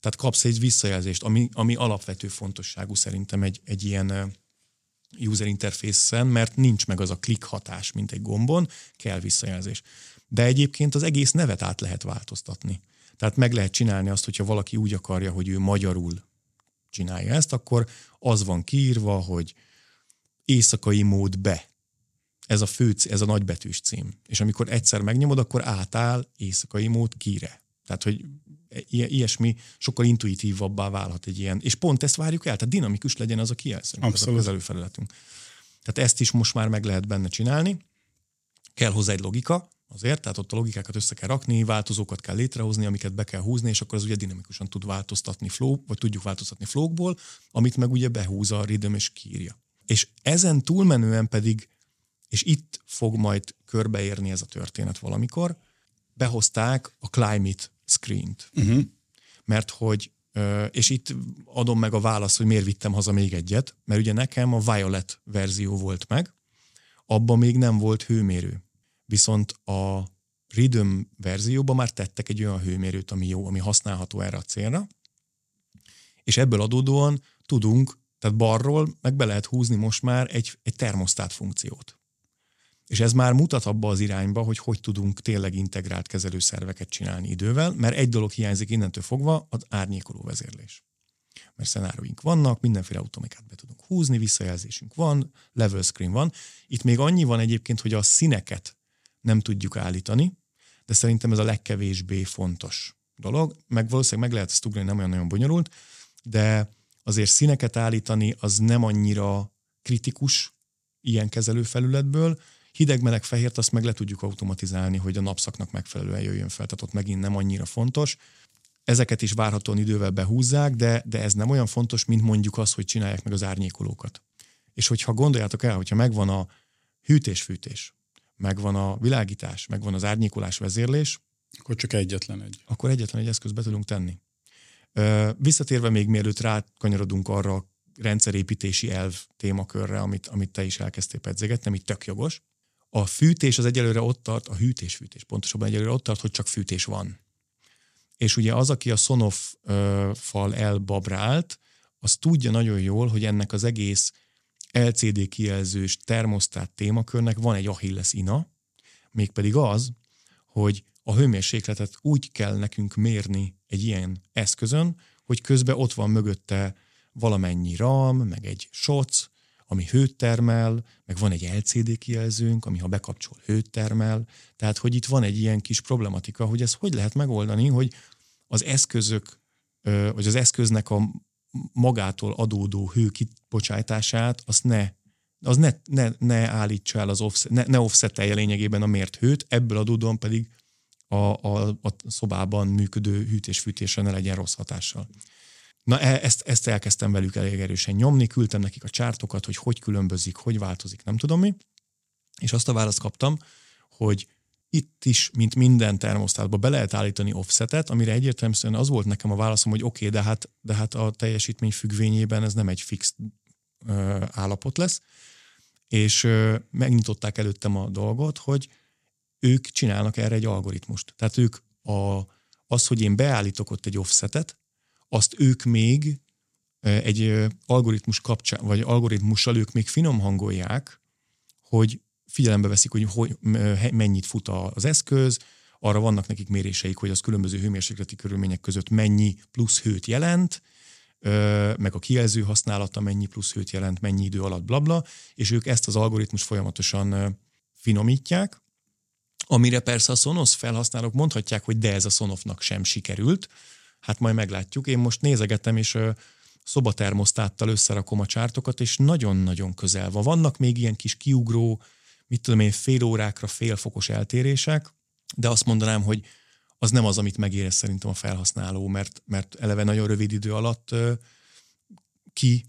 Tehát kapsz egy visszajelzést, ami, ami alapvető fontosságú szerintem egy, egy ilyen user interface-en, mert nincs meg az a klik hatás, mint egy gombon, kell visszajelzés. De egyébként az egész nevet át lehet változtatni. Tehát meg lehet csinálni azt, hogyha valaki úgy akarja, hogy ő magyarul csinálja ezt, akkor az van kiírva, hogy éjszakai mód be. Ez a fő, ez a nagybetűs cím. És amikor egyszer megnyomod, akkor átáll éjszakai mód kire. Tehát, hogy ilyesmi sokkal intuitívabbá válhat egy ilyen. És pont ezt várjuk el, tehát dinamikus legyen az a kijelző. Abszolút. Az előfelületünk. Tehát ezt is most már meg lehet benne csinálni. Kell hozzá egy logika azért, tehát ott a logikákat össze kell rakni, változókat kell létrehozni, amiket be kell húzni, és akkor az ugye dinamikusan tud változtatni flow, vagy tudjuk változtatni flowból, amit meg ugye behúz a rhythm és kiírja. És ezen túlmenően pedig, és itt fog majd körbeérni ez a történet valamikor, behozták a climate screen-t. Uh-huh. Mert hogy, és itt adom meg a választ, hogy miért vittem haza még egyet, mert ugye nekem a Violet verzió volt meg, abban még nem volt hőmérő. Viszont a Rhythm verzióban már tettek egy olyan hőmérőt, ami jó, ami használható erre a célra, és ebből adódóan tudunk, tehát balról meg be lehet húzni most már egy, egy termosztát funkciót. És ez már mutat abba az irányba, hogy hogy tudunk tényleg integrált kezelőszerveket csinálni idővel, mert egy dolog hiányzik innentől fogva, az árnyékoló vezérlés. Mert szenárióink vannak, mindenféle automikát be tudunk húzni, visszajelzésünk van, level screen van. Itt még annyi van egyébként, hogy a színeket nem tudjuk állítani, de szerintem ez a legkevésbé fontos dolog, meg valószínűleg meg lehet ezt ugrani, nem olyan nagyon bonyolult, de azért színeket állítani az nem annyira kritikus ilyen kezelőfelületből. Hideg, meleg, fehért azt meg le tudjuk automatizálni, hogy a napszaknak megfelelően jöjjön fel, tehát ott megint nem annyira fontos. Ezeket is várhatóan idővel behúzzák, de, de ez nem olyan fontos, mint mondjuk az, hogy csinálják meg az árnyékolókat. És hogyha gondoljátok el, hogyha megvan a hűtés-fűtés, megvan a világítás, megvan az árnyékolás vezérlés, akkor csak egyetlen egy. Akkor egyetlen egy eszközt be tudunk tenni. Visszatérve még mielőtt rákanyarodunk arra a rendszerépítési elv témakörre, amit, amit te is elkezdtél pedzegetni, ami tök jogos. A fűtés az egyelőre ott tart, a hűtés-fűtés pontosabban egyelőre ott tart, hogy csak fűtés van. És ugye az, aki a Sonoff-fal elbabrált, az tudja nagyon jól, hogy ennek az egész el cé dé kijelzős termosztát témakörnek van egy Achilles-ina, mégpedig az, hogy a hőmérsékletet úgy kell nekünk mérni egy ilyen eszközön, hogy közben ott van mögötte valamennyi RAM, meg egy soc, ami hőt termel, meg van egy el cé dé kijelzőnk, ami ha bekapcsol hőt termel. Tehát, hogy itt van egy ilyen kis problematika, hogy ez hogy lehet megoldani, hogy az eszközök, vagy az eszköznek a magától adódó hő kibocsátását azt ne az ne, ne, ne állítsa el az offset, ne, ne offsetelje lényegében a mért hőt, ebből adódóan pedig a, a, a szobában működő hűtés-fűtésre ne legyen rossz hatással. Na ezt, ezt elkezdtem velük elég erősen nyomni, küldtem nekik a csártokat, hogy hogy különbözik, hogy változik, nem tudom mi, és azt a választ kaptam, hogy itt is, mint minden termosztátba be lehet állítani offsetet, amire egyértelműen az volt nekem a válaszom, hogy oké, okay, de, hát, de hát a teljesítmény függvényében ez nem egy fix ö, állapot lesz, és ö, megnyitották előttem a dolgot, hogy ők csinálnak erre egy algoritmust. Tehát ők a, az, hogy én beállítok ott egy offsetet, azt ők még egy algoritmus kapcsán, vagy algoritmussal ők még finom hangolják, hogy figyelembe veszik, hogy, hogy mennyit fut az eszköz, arra vannak nekik méréseik, hogy az különböző hőmérsékleti körülmények között mennyi plusz hőt jelent, meg a kijelző használata mennyi plusz hőt jelent, mennyi idő alatt, blabla, és ők ezt az algoritmus folyamatosan finomítják, amire persze a Sonos felhasználók mondhatják, hogy de ez a Sonosnak sem sikerült, hát majd meglátjuk. Én most nézegetem, és szobatermosztáttal összerakom a csártokat, és nagyon-nagyon közel van. Vannak még ilyen kis kiugró, mit tudom én, fél órákra félfokos eltérések, de azt mondanám, hogy az nem az, amit megérez szerintem a felhasználó, mert, mert eleve nagyon rövid idő alatt ki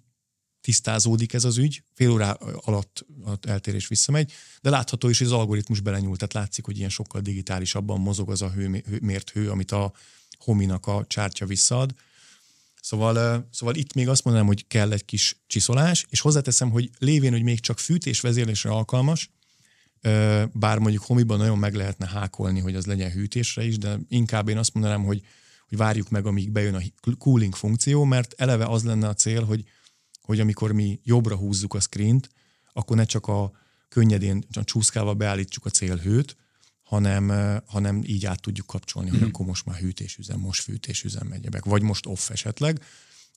tisztázódik ez az ügy, fél órá alatt az eltérés visszamegy, de látható is, hogy az algoritmus belenyúlt, tehát látszik, hogy ilyen sokkal digitálisabban mozog az a hő, mért hő, amit a hominak a csártya visszaad. Szóval, szóval itt még azt mondanám, hogy kell egy kis csiszolás, és hozzáteszem, hogy lévén, hogy még csak fűtésvezérlésre alkalmas, bár mondjuk homiban nagyon meg lehetne hákolni, hogy az legyen hűtésre is, de inkább én azt mondanám, hogy, hogy várjuk meg, amíg bejön a cooling funkció, mert eleve az lenne a cél, hogy, hogy amikor mi jobbra húzzuk a screent, akkor ne csak a könnyedén a csúszkával beállítsuk a célhőt, hanem, hanem így át tudjuk kapcsolni, hogy hmm. akkor most már hűtésüzem, most fűtésüzem megy ebek, vagy most off esetleg,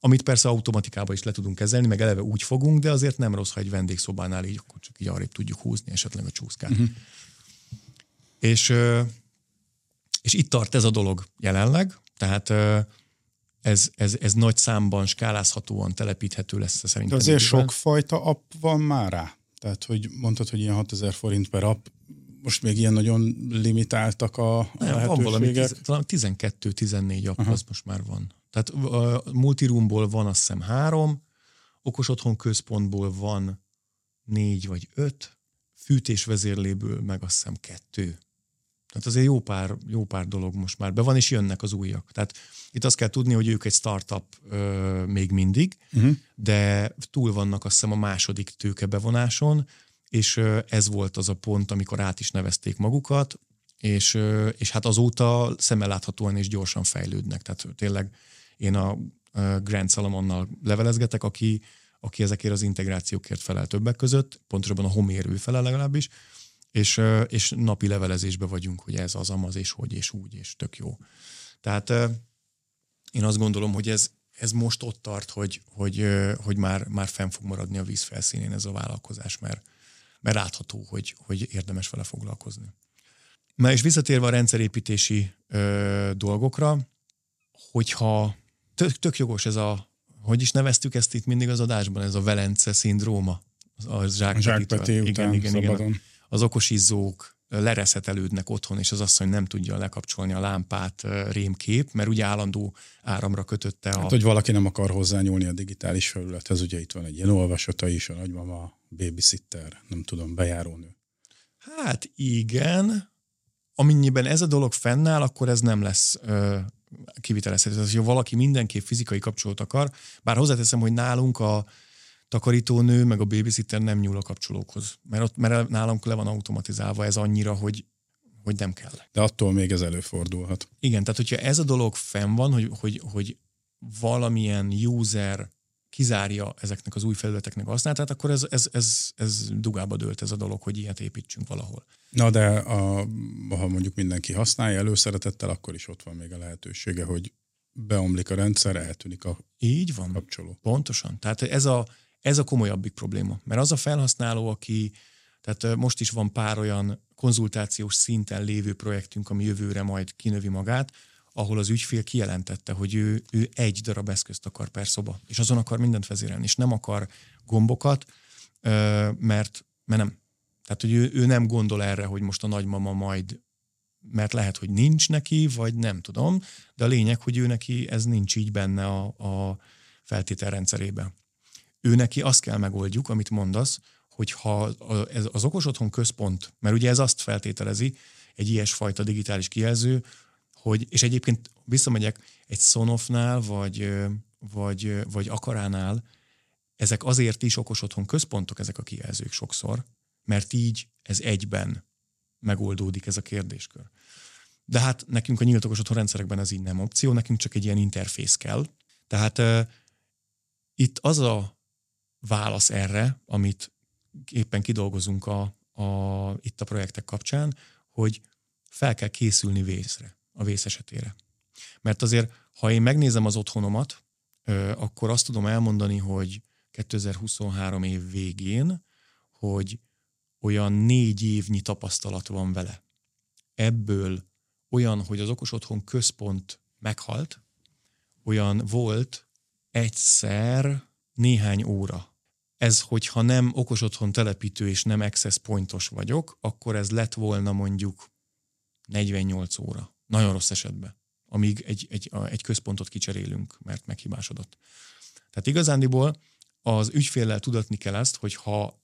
amit persze automatikában is le tudunk kezelni, meg eleve úgy fogunk, de azért nem rossz, ha egy vendégszobánál így, akkor csak így arrébb tudjuk húzni esetleg a csúszkát. Hmm. És, és itt tart ez a dolog jelenleg, tehát ez, ez, ez nagy számban, skálázhatóan telepíthető lesz szerintem. De azért sokfajta app van már rá? Tehát, hogy mondtad, hogy ilyen hatezer forint per app, most még ilyen nagyon limitáltak a nem, lehetőségek. Van valami tizenkettő-tizennégy app, az most már van. Tehát a Multiroomból van azt hiszem három, okos otthon központból van négy vagy öt, fűtésvezérléből meg azt hiszem kettő. Tehát azért jó pár, jó pár dolog most már be van, és jönnek az újak. Tehát itt azt kell tudni, hogy ők egy startup euh, még mindig, uh-huh. de túl vannak azt hiszem a második tőkebevonáson, és ez volt az a pont, amikor át is nevezték magukat, és, és hát azóta szemelláthatóan és gyorsan fejlődnek. Tehát tényleg én a Grant Salomonnal levelezgetek, aki, aki ezekért az integrációkért felel többek között, pontosabban a homérő felel legalábbis, és, és napi levelezésben vagyunk, hogy ez az, amaz, és hogy, és úgy, és tök jó. Tehát én azt gondolom, hogy ez, ez most ott tart, hogy, hogy, hogy már, már fenn fog maradni a víz felszínén ez a vállalkozás, mert mert látható, hogy, hogy érdemes vele foglalkozni. Na és visszatérve a rendszerépítési ö, dolgokra, hogyha tök, tök jogos ez a, hogy is neveztük ezt itt mindig az adásban, ez a Velence szindróma. A Zsák Peti után igen, szabadon. Igen, az okos izzók lereszetelődnek otthon, és az asszony nem tudja lekapcsolni a lámpát, rémkép, mert ugye állandó áramra kötötte a... Hát, hogy valaki nem akar hozzányúlni a digitális felülethez, ugye itt van egy ilyen olvasata is, a nagymama, babysitter, nem tudom, bejárónő. Hát igen, amennyiben ez a dolog fennáll, akkor ez nem lesz ö, kivitelezhető. Tehát, hogyha valaki mindenképp fizikai kapcsolót akar, bár hozzáteszem, hogy nálunk a takarítónő meg a babysitter nem nyúl a kapcsolókhoz, mert, ott, mert nálunk le van automatizálva ez annyira, hogy, hogy nem kell. De attól még ez előfordulhat. Igen, tehát hogyha ez a dolog fenn van, hogy, hogy, hogy valamilyen user kizárja ezeknek az új felületeknek a használatát, akkor ez, ez, ez, ez dugába dőlt ez a dolog, hogy ilyet építsünk valahol. Na de a, ha mondjuk mindenki használja előszeretettel, akkor is ott van még a lehetősége, hogy beomlik a rendszer, eltűnik a Így van. kapcsoló. Pontosan. Tehát ez a, ez a komolyabbik probléma. Mert az a felhasználó, aki, tehát most is van pár olyan konzultációs szinten lévő projektünk, ami jövőre majd kinövi magát, ahol az ügyfél kijelentette, hogy ő, ő egy darab eszközt akar per szoba, és azon akar mindent vezérelni, és nem akar gombokat, mert, mert nem. Tehát, hogy ő, ő nem gondol erre, hogy most a nagymama majd, mert lehet, hogy nincs neki, vagy nem tudom, de a lényeg, hogy ő neki ez nincs így benne a, a feltételrendszerében. Ő neki azt kell megoldjuk, amit mondasz, hogyha az okos otthon központ, mert ugye ez azt feltételezi, egy ilyesfajta digitális kijelző, hogy, és egyébként visszamegyek, egy Sonoffnál, vagy, vagy, vagy Akaránál, ezek azért is okos otthon központok, ezek a kijelzők sokszor, mert így ez egyben megoldódik ez a kérdéskör. De hát nekünk a nyílt okos otthon rendszerekben ez így nem opció, nekünk csak egy ilyen interfész kell. Tehát uh, itt az a válasz erre, amit éppen kidolgozunk a, a, itt a projektek kapcsán, hogy fel kell készülni vészre, a vész esetére. Mert azért, ha én megnézem az otthonomat, euh, akkor azt tudom elmondani, hogy kétezer-huszonhárom év végén, hogy olyan négy évnyi tapasztalat van vele. Ebből olyan, hogy az okos otthon központ meghalt, olyan volt egyszer néhány óra. Ez, hogyha nem okos otthon telepítő és nem access pointos vagyok, akkor ez lett volna mondjuk negyvennyolc óra. Nagyon rossz esetben, amíg egy, egy, egy központot kicserélünk, mert meghibásodott. Tehát igazándiból az ügyféllel tudatni kell ezt, hogy ha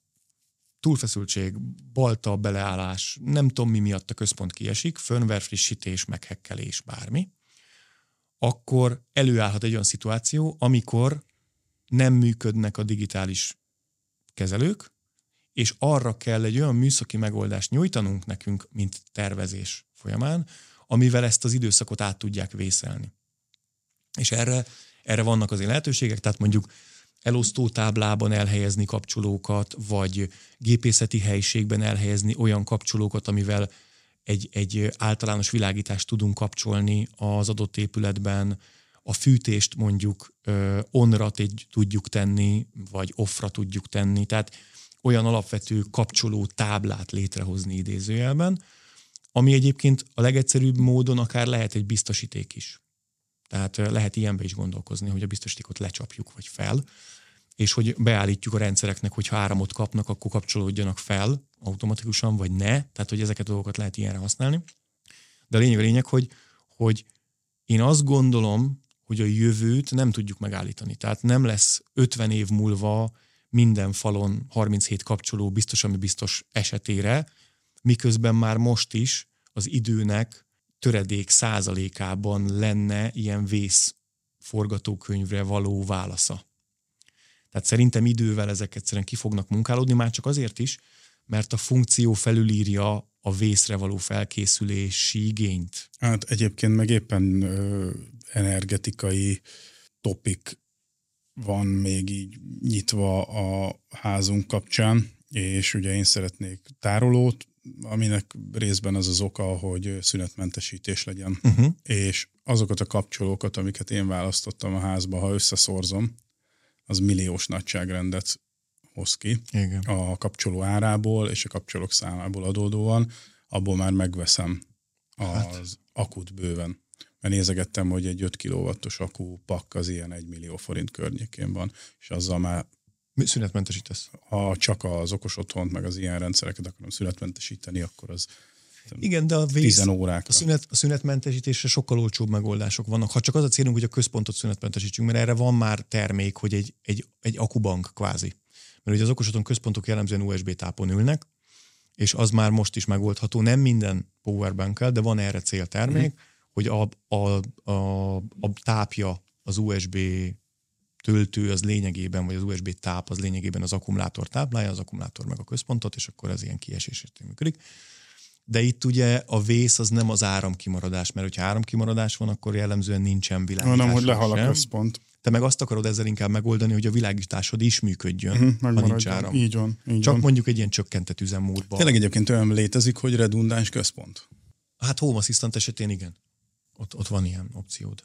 túlfeszültség, balta, beleállás, nem tudom mi miatt a központ kiesik, firmware frissítés, meghekkelés, bármi, akkor előállhat egy olyan szituáció, amikor nem működnek a digitális kezelők, és arra kell egy olyan műszaki megoldást nyújtanunk nekünk, mint tervezés folyamán, amivel ezt az időszakot át tudják vészelni. És erre, erre vannak azért lehetőségek, tehát mondjuk elosztó táblában elhelyezni kapcsolókat, vagy gépészeti helyiségben elhelyezni olyan kapcsolókat, amivel egy, egy általános világítást tudunk kapcsolni az adott épületben, a fűtést mondjuk onra tudjuk tenni, vagy offra tudjuk tenni, tehát olyan alapvető kapcsoló táblát létrehozni idézőjelben, ami egyébként a legegyszerűbb módon akár lehet egy biztosíték is. Tehát lehet ilyenbe is gondolkozni, hogy a biztosítékot lecsapjuk, vagy fel, és hogy beállítjuk a rendszereknek, hogy ha áramot kapnak, akkor kapcsolódjanak fel automatikusan, vagy ne, tehát hogy ezeket a dolgokat lehet ilyenre használni. De a lényeg a lényeg, hogy, hogy én azt gondolom, hogy a jövőt nem tudjuk megállítani. Tehát nem lesz ötven év múlva minden falon harminchét kapcsoló biztos, ami biztos esetére, miközben már most is az időnek töredék százalékában lenne ilyen vész forgatókönyvre való válasza. Tehát szerintem idővel ezek egyszerűen ki fognak munkálódni, már csak azért is, mert a funkció felülírja a vészre való felkészülési igényt. Hát egyébként meg éppen ö, energetikai topik van még így nyitva a házunk kapcsán, és ugye én szeretnék tárolót, aminek részben az az oka, hogy szünetmentesítés legyen. Uh-huh. És azokat a kapcsolókat, amiket én választottam a házba, ha összeszorzom, az milliós nagyságrendet hoz ki. Igen. A kapcsoló árából és a kapcsolók számából adódóan, abból már megveszem az hát. akut bőven. Mert nézegettem, hogy egy öt kilowattos akú pakk az ilyen egy millió forint környékén van, és azzal már... Mi szünetmentesítesz? Ha csak az okos otthont, meg az ilyen rendszereket akarom szünetmentesíteni, akkor az igen, de a vész, a, szünet, a szünetmentesítésre sokkal olcsóbb megoldások vannak. Ha csak az a célunk, hogy a központot szünetmentesítsünk, mert erre van már termék, hogy egy, egy, egy akubank kvázi. Mert ugye az okos otthon központok jellemzően u es bé tápon ülnek, és az már most is megoldható, nem minden powerbankkel, de van erre céltermék, mm. hogy a, a, a, a tápja, az u es bé töltő az lényegében, vagy az u es bé táp az lényegében az akkumulátor táplálja, az akkumulátor meg a központot, és akkor ez ilyen kiesését működik. De itt ugye a vész az nem az áramkimaradás, mert hogyha áramkimaradás van, akkor jellemzően nincsen világítás. Hanem, hogy lehal a központ. Te meg azt akarod ezzel inkább megoldani, hogy a világításod is működjön, uh-huh, ha nincs áram. Így van, így Csak van. Mondjuk egy ilyen csökkentett üzemmódban. Tényleg egyébként olyan létezik, hogy redundáns központ? Hát Home Assistant esetén igen. Ott, ott van ilyen opciód.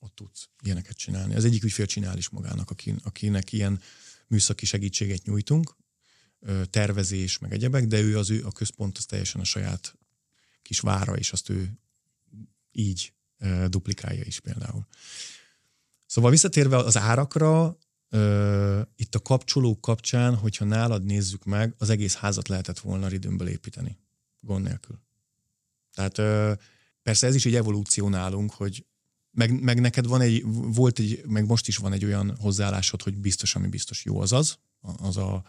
Ott tudsz ilyeneket csinálni. Az egyik ügyfél csinál is magának, akinek ilyen műszaki segítséget nyújtunk, tervezés, meg egyebek, de ő az ő, a központ az teljesen a saját kis vára, és azt ő így duplikálja is például. Szóval visszatérve az árakra, ö, itt a kapcsolók kapcsán, hogyha nálad nézzük meg, az egész házat lehetett volna ridőmből építeni. Gond nélkül. Tehát ö, persze ez is egy evolúció nálunk, hogy meg, meg neked van egy, volt egy, meg most is van egy olyan hozzáállásod, hogy biztos, ami biztos jó, az az, az a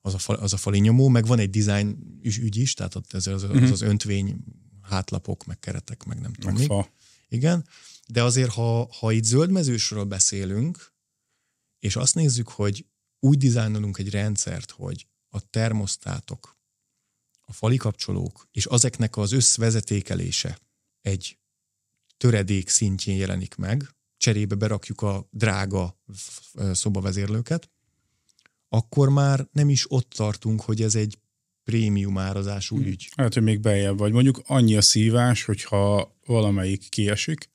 az a, fal, az a fali nyomó, meg van egy design ügy is, tehát az az, az, az öntvény, hátlapok, meg keretek, meg nem tudom mi. Igen, de azért, ha, ha itt zöldmezősről beszélünk, és azt nézzük, hogy úgy dizájnolunk egy rendszert, hogy a termosztátok, a fali kapcsolók, és azeknek az összvezetékelése egy töredék szintjén jelenik meg, cserébe berakjuk a drága szobavezérlőket, akkor már nem is ott tartunk, hogy ez egy prémium árazású ügy. Hát, hogy még beljebb vagy. Mondjuk annyi a szívás, hogyha valamelyik kiesik,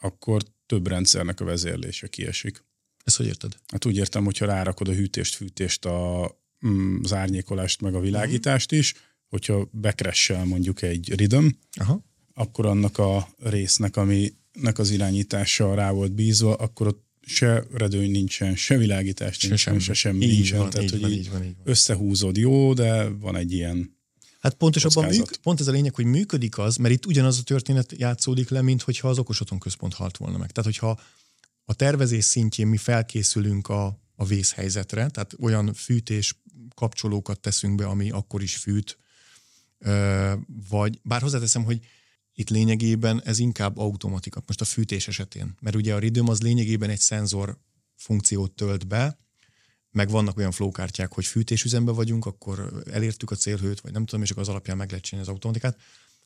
akkor több rendszernek a vezérlése kiesik. Ezt hogy érted? Hát úgy értem, hogyha rárakod a hűtést, fűtést, a, mm, az árnyékolást, meg a világítást is, hogyha bekressel mondjuk egy ridöm, aha, akkor annak a résznek, aminek az irányítása rá volt bízva, akkor ott se redőny nincsen, se világítás se nincsen, semmi. se semmi így nincsen. Van, tehát, így hogy van, így van, így van. Összehúzod, jó, de van egy ilyen hát pontosabban műk, pont ez a lényeg, hogy működik az, mert itt ugyanaz a történet játszódik le, mint hogyha az okos otthonközpont halt volna meg. Tehát, hogyha a tervezés szintjén mi felkészülünk a, a vészhelyzetre, tehát olyan fűtés kapcsolókat teszünk be, ami akkor is fűt, ö, vagy bár hozzáteszem, hogy itt lényegében ez inkább automatika, most a fűtés esetén. Mert ugye a ridőm az lényegében egy szenzor funkciót tölt be, meg vannak olyan flowkártyák, hogy fűtésüzemben vagyunk, akkor elértük a célhőt, vagy nem tudom, és akkor az alapján meg lehet csinálni az automatikát.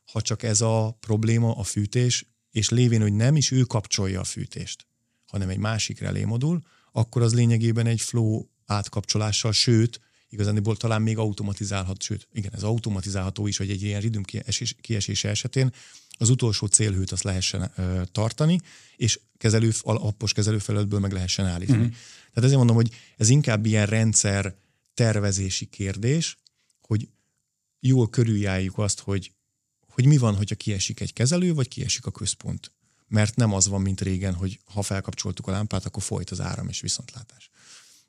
Ha csak ez a probléma, a fűtés, és lévén, hogy nem is ő kapcsolja a fűtést, hanem egy másik relémodul, akkor az lényegében egy flow átkapcsolással, sőt, igazániból talán még automatizálhat, sőt, igen, ez automatizálható is, hogy egy ilyen ridőm kiesése esetén az utolsó célhőt azt lehessen ö, tartani, és kezelő, appos kezelőfelületből meg lehessen állítani. Mm-hmm. Tehát ezért mondom, hogy ez inkább ilyen rendszer tervezési kérdés, hogy jól körüljárjuk azt, hogy, hogy mi van, hogyha kiesik egy kezelő, vagy kiesik a központ. Mert nem az van, mint régen, hogy ha felkapcsoltuk a lámpát, akkor folyt az áram és viszontlátás.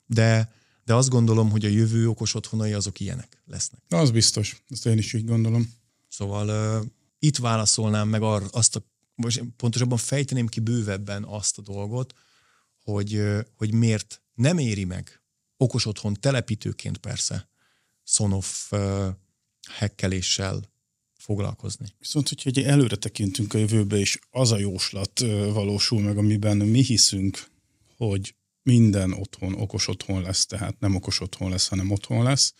De De azt gondolom, hogy a jövő okos otthonai azok ilyenek lesznek. Na, az biztos. Ezt én is így gondolom. Szóval uh, itt válaszolnám meg arra, azt a, pontosabban fejteném ki bővebben azt a dolgot, hogy, uh, hogy miért nem éri meg okos otthon telepítőként persze Sonoff uh, hekkeléssel foglalkozni. Viszont, hogyha előre tekintünk a jövőbe, és az a jóslat uh, valósul meg, amiben mi hiszünk, hogy minden otthon, okos otthon lesz, tehát nem okos otthon lesz, hanem otthon lesz,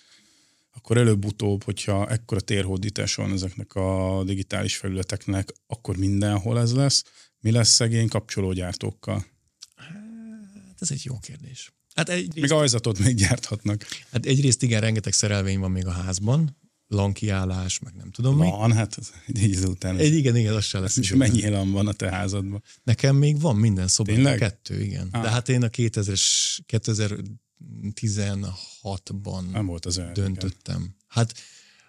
akkor előbb-utóbb, hogyha ekkora térhódítás van ezeknek a digitális felületeknek, akkor mindenhol ez lesz. Mi lesz szegény kapcsológyártókkal? Hát ez egy jó kérdés. Hát egyrészt, még ajzatot még gyárthatnak. Hát egyrészt igen, rengeteg szerelvény van még a házban, lankiállás, meg nem tudom van, mi. Van, hát így után. Egy, igen, igen, az sem lesz. És mennyi élan van a te házadban? Nekem még van minden szobában, kettő, igen. Á. De hát én a kétezres, kétezer-tizenhatban nem volt az döntöttem. Elnöken. Hát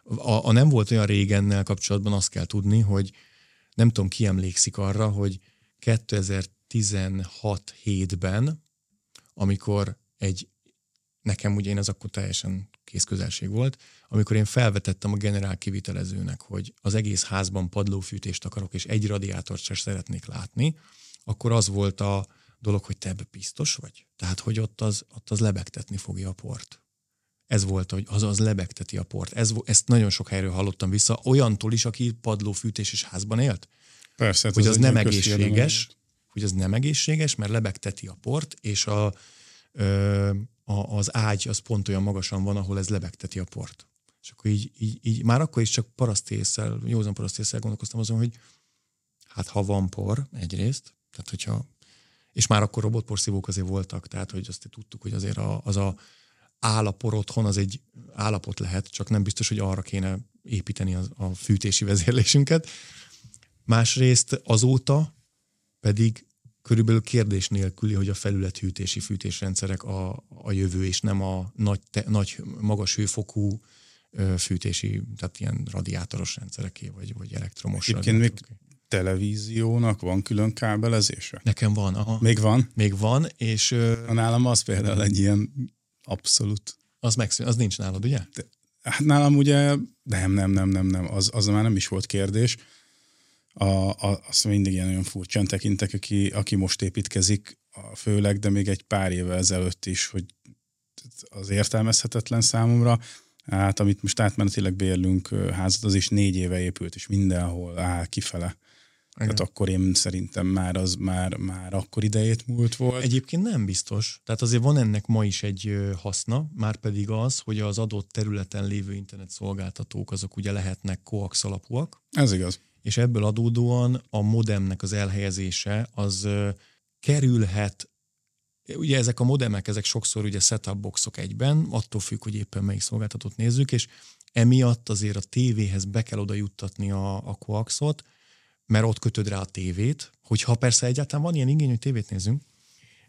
a, a nem volt olyan régennel kapcsolatban, azt kell tudni, hogy nem tudom, ki emlékszik arra, hogy kétezer-tizenhat-hétben, amikor egy, nekem ugye én az akkor teljesen készközelség volt, amikor én felvetettem a generál kivitelezőnek, hogy az egész házban padlófűtést akarok, és egy radiátort sem szeretnék látni, akkor az volt a dolog, hogy te ebbe biztos vagy? Tehát, hogy ott az, ott az lebegtetni fogja a port. Ez volt, hogy az az lebegteti a port. Ez, ezt nagyon sok helyről hallottam vissza, olyantól is, aki padlófűtéses házban élt. Persze, hogy az, az nem egészséges, hogy az nem egészséges, mert lebegteti a port, és a... Ö, A, az ágy az pont olyan magasan van, ahol ez lebegteti a port. És akkor így, így, így már akkor is csak parasztésszel, józan parasztésszel gondolkoztam azon, hogy hát ha van por, egyrészt, tehát hogyha, és már akkor robotporszívók azért voltak, tehát hogy azt tudtuk, hogy azért a, az a állapor otthon az egy állapot lehet, csak nem biztos, hogy arra kéne építeni a, a fűtési vezérlésünket. Másrészt azóta pedig körülbelül kérdés nélküli, hogy a felülethűtési fűtésrendszerek a, a jövő, és nem a nagy, te, nagy magas hőfokú ö, fűtési, tehát ilyen radiátoros rendszereké, vagy, vagy elektromos. Egyébként még televíziónak van külön kábelezése? Nekem van. Aha. Még van? Még van, és... Ö... Nálam az például egy ilyen abszolút... Az, megszűn, az nincs nálad, ugye? De, hát nálam ugye... Nem, nem, nem, nem, nem. Az, az már nem is volt kérdés. A, a, azt mindig ilyen olyan furcsán tekintek, aki, aki most építkezik, főleg, de még egy pár évvel ezelőtt is, hogy az értelmezhetetlen számomra. Hát, amit most átmenetileg bérlünk házat, az is négy éve épült, és mindenhol áll kifele. Igen. Tehát akkor én szerintem már az már, már akkor idejét múlt volt. Egyébként nem biztos. Tehát azért van ennek ma is egy haszna, már pedig az, hogy az adott területen lévő internetszolgáltatók azok ugye lehetnek koax alapúak. Ez igaz. És ebből adódóan a modemnek az elhelyezése az kerülhet. Ugye ezek a modemek, ezek sokszor ugye setup boxok egyben, attól függ, hogy éppen melyik szolgáltatót nézzük, és emiatt azért a tévéhez be kell oda juttatni a, a koaxot, mert ott kötöd rá a tévét, hogyha persze egyáltalán van ilyen igény, hogy tévét nézzünk,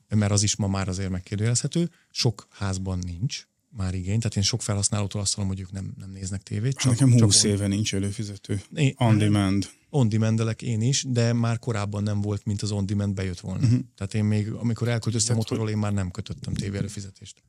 mert az is ma már azért megkérdőjelezhető, sok házban nincs már igény, tehát én sok felhasználótól azt hallom, hogy ők nem, nem néznek tévét. Csak, nekem húsz csak éve on... nincs előfizető. É, on demand. On demand-elek én is, de már korábban nem volt, mint az on demand bejött volna. Uh-huh. Tehát én még, amikor elköltöztem otthonról, én már nem kötöttem tévé előfizetést.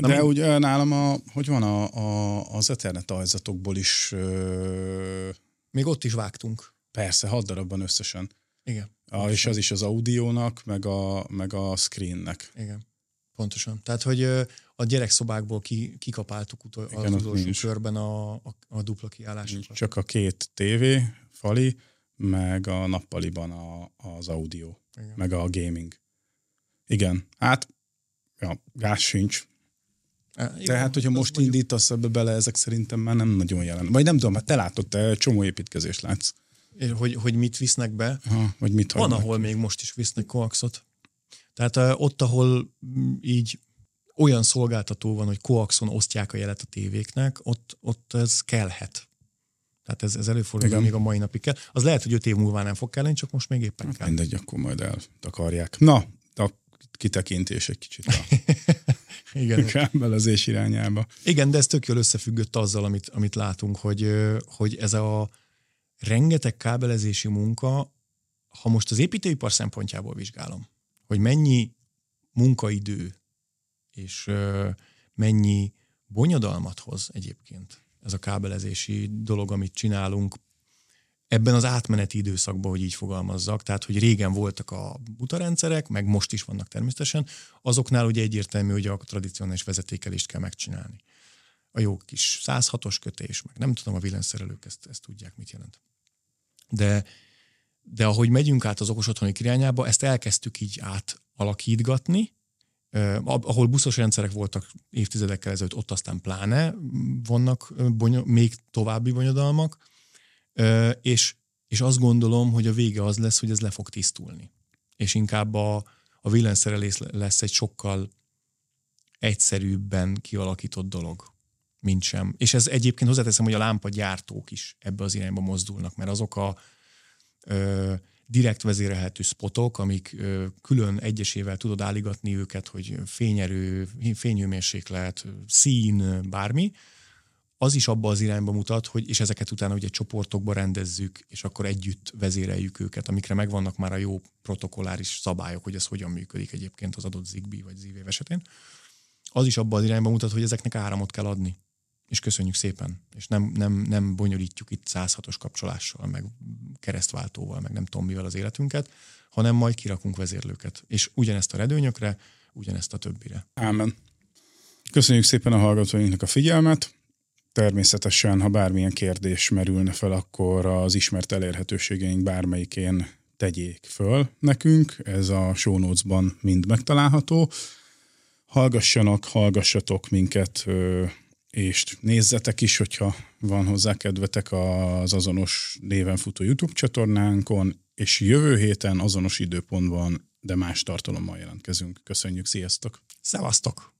Na, de mind... ugye nálam, a, hogy van a, a, az Ethernet aljzatokból is... Ö... Még ott is vágtunk. Persze, hat darabban összesen. Igen. A, és az is az audiónak, meg a, meg a screennek. Igen. Pontosan. Tehát, hogy a gyerekszobákból ki, kikapáltuk utol, igen, az utolsó körben a, a, a dupla kiállásokat. Csak a két tévé, fali, meg a nappaliban a, az audio, igen, meg a gaming. Igen. Hát, ja, gáz sincs. Igen, tehát, hogyha most mondjuk... indítasz ebbe bele, ezek szerintem már nem nagyon jelen. Vagy nem tudom, hát te látod, te csomó építkezést látsz. Hogy, hogy mit visznek be. Ha, vagy mit van, ahol ki. Még most is visznek koaxot. Tehát ott, ahol így olyan szolgáltató van, hogy koaxon osztják a jelet a tévéknek, ott, ott ez kellhet. Tehát ez, ez előfordul, még a mai napig kell. Az lehet, hogy öt év múlva nem fog kelleni, csak most még éppen hát kell. Mindegy, akkor majd eltakarják. Na, a kitekintés egy kicsit a igen, kábelezés irányába. Igen, de ez tök jól összefüggött azzal, amit, amit látunk, hogy, hogy ez a rengeteg kábelezési munka, ha most az építőipar szempontjából vizsgálom, hogy mennyi munkaidő és mennyi bonyodalmat hoz egyébként ez a kábelezési dolog, amit csinálunk ebben az átmeneti időszakban, hogy így fogalmazzak, tehát hogy régen voltak a butarendszerek, meg most is vannak természetesen, azoknál ugye egyértelmű, hogy a tradicionális vezetékelést kell megcsinálni. A jó kis száz hatos kötés, meg nem tudom, a villanyszerelők ezt, ezt tudják, mit jelent. De De ahogy megyünk át az okos otthonok irányába, ezt elkezdtük így átalakítgatni, eh, ahol buszos rendszerek voltak évtizedekkel ezelőtt, ott aztán pláne vannak bonyol, még további bonyodalmak, eh, és, és azt gondolom, hogy a vége az lesz, hogy ez le fog tisztulni. És inkább a, a villanyszerelés lesz egy sokkal egyszerűbben kialakított dolog, mint sem. És ez egyébként hozzáteszem, hogy a lámpagyártók is ebbe az irányba mozdulnak, mert azok a Ö, direkt vezérelhető spotok, amik ö, külön egyesével tudod állítgatni őket, hogy fényerő, fényhőmérséklet, szín, bármi, az is abba az irányba mutat, hogy, és ezeket utána ugye csoportokba rendezzük, és akkor együtt vezéreljük őket, amikre megvannak már a jó protokolláris szabályok, hogy ez hogyan működik egyébként az adott Zigbee vagy Z-Wave esetén. Az is abba az irányba mutat, hogy ezeknek áramot kell adni. És köszönjük szépen, és nem, nem, nem bonyolítjuk itt száz hatos kapcsolással, meg keresztváltóval, meg nem tudom mivel az életünket, hanem majd kirakunk vezérlőket. És ugyanezt a redőnyökre, ugyanezt a többire. Ámen. Köszönjük szépen a hallgatóinknak a figyelmet. Természetesen, ha bármilyen kérdés merülne fel, akkor az ismert elérhetőségeink bármelyikén tegyék föl nekünk. Ez a show notes-ban mind megtalálható. Hallgassanak, hallgassatok minket, és nézzetek is, hogyha van hozzá kedvetek az azonos néven futó YouTube csatornánkon, és jövő héten azonos időpontban, de más tartalommal jelentkezünk. Köszönjük, sziasztok! Szevasztok!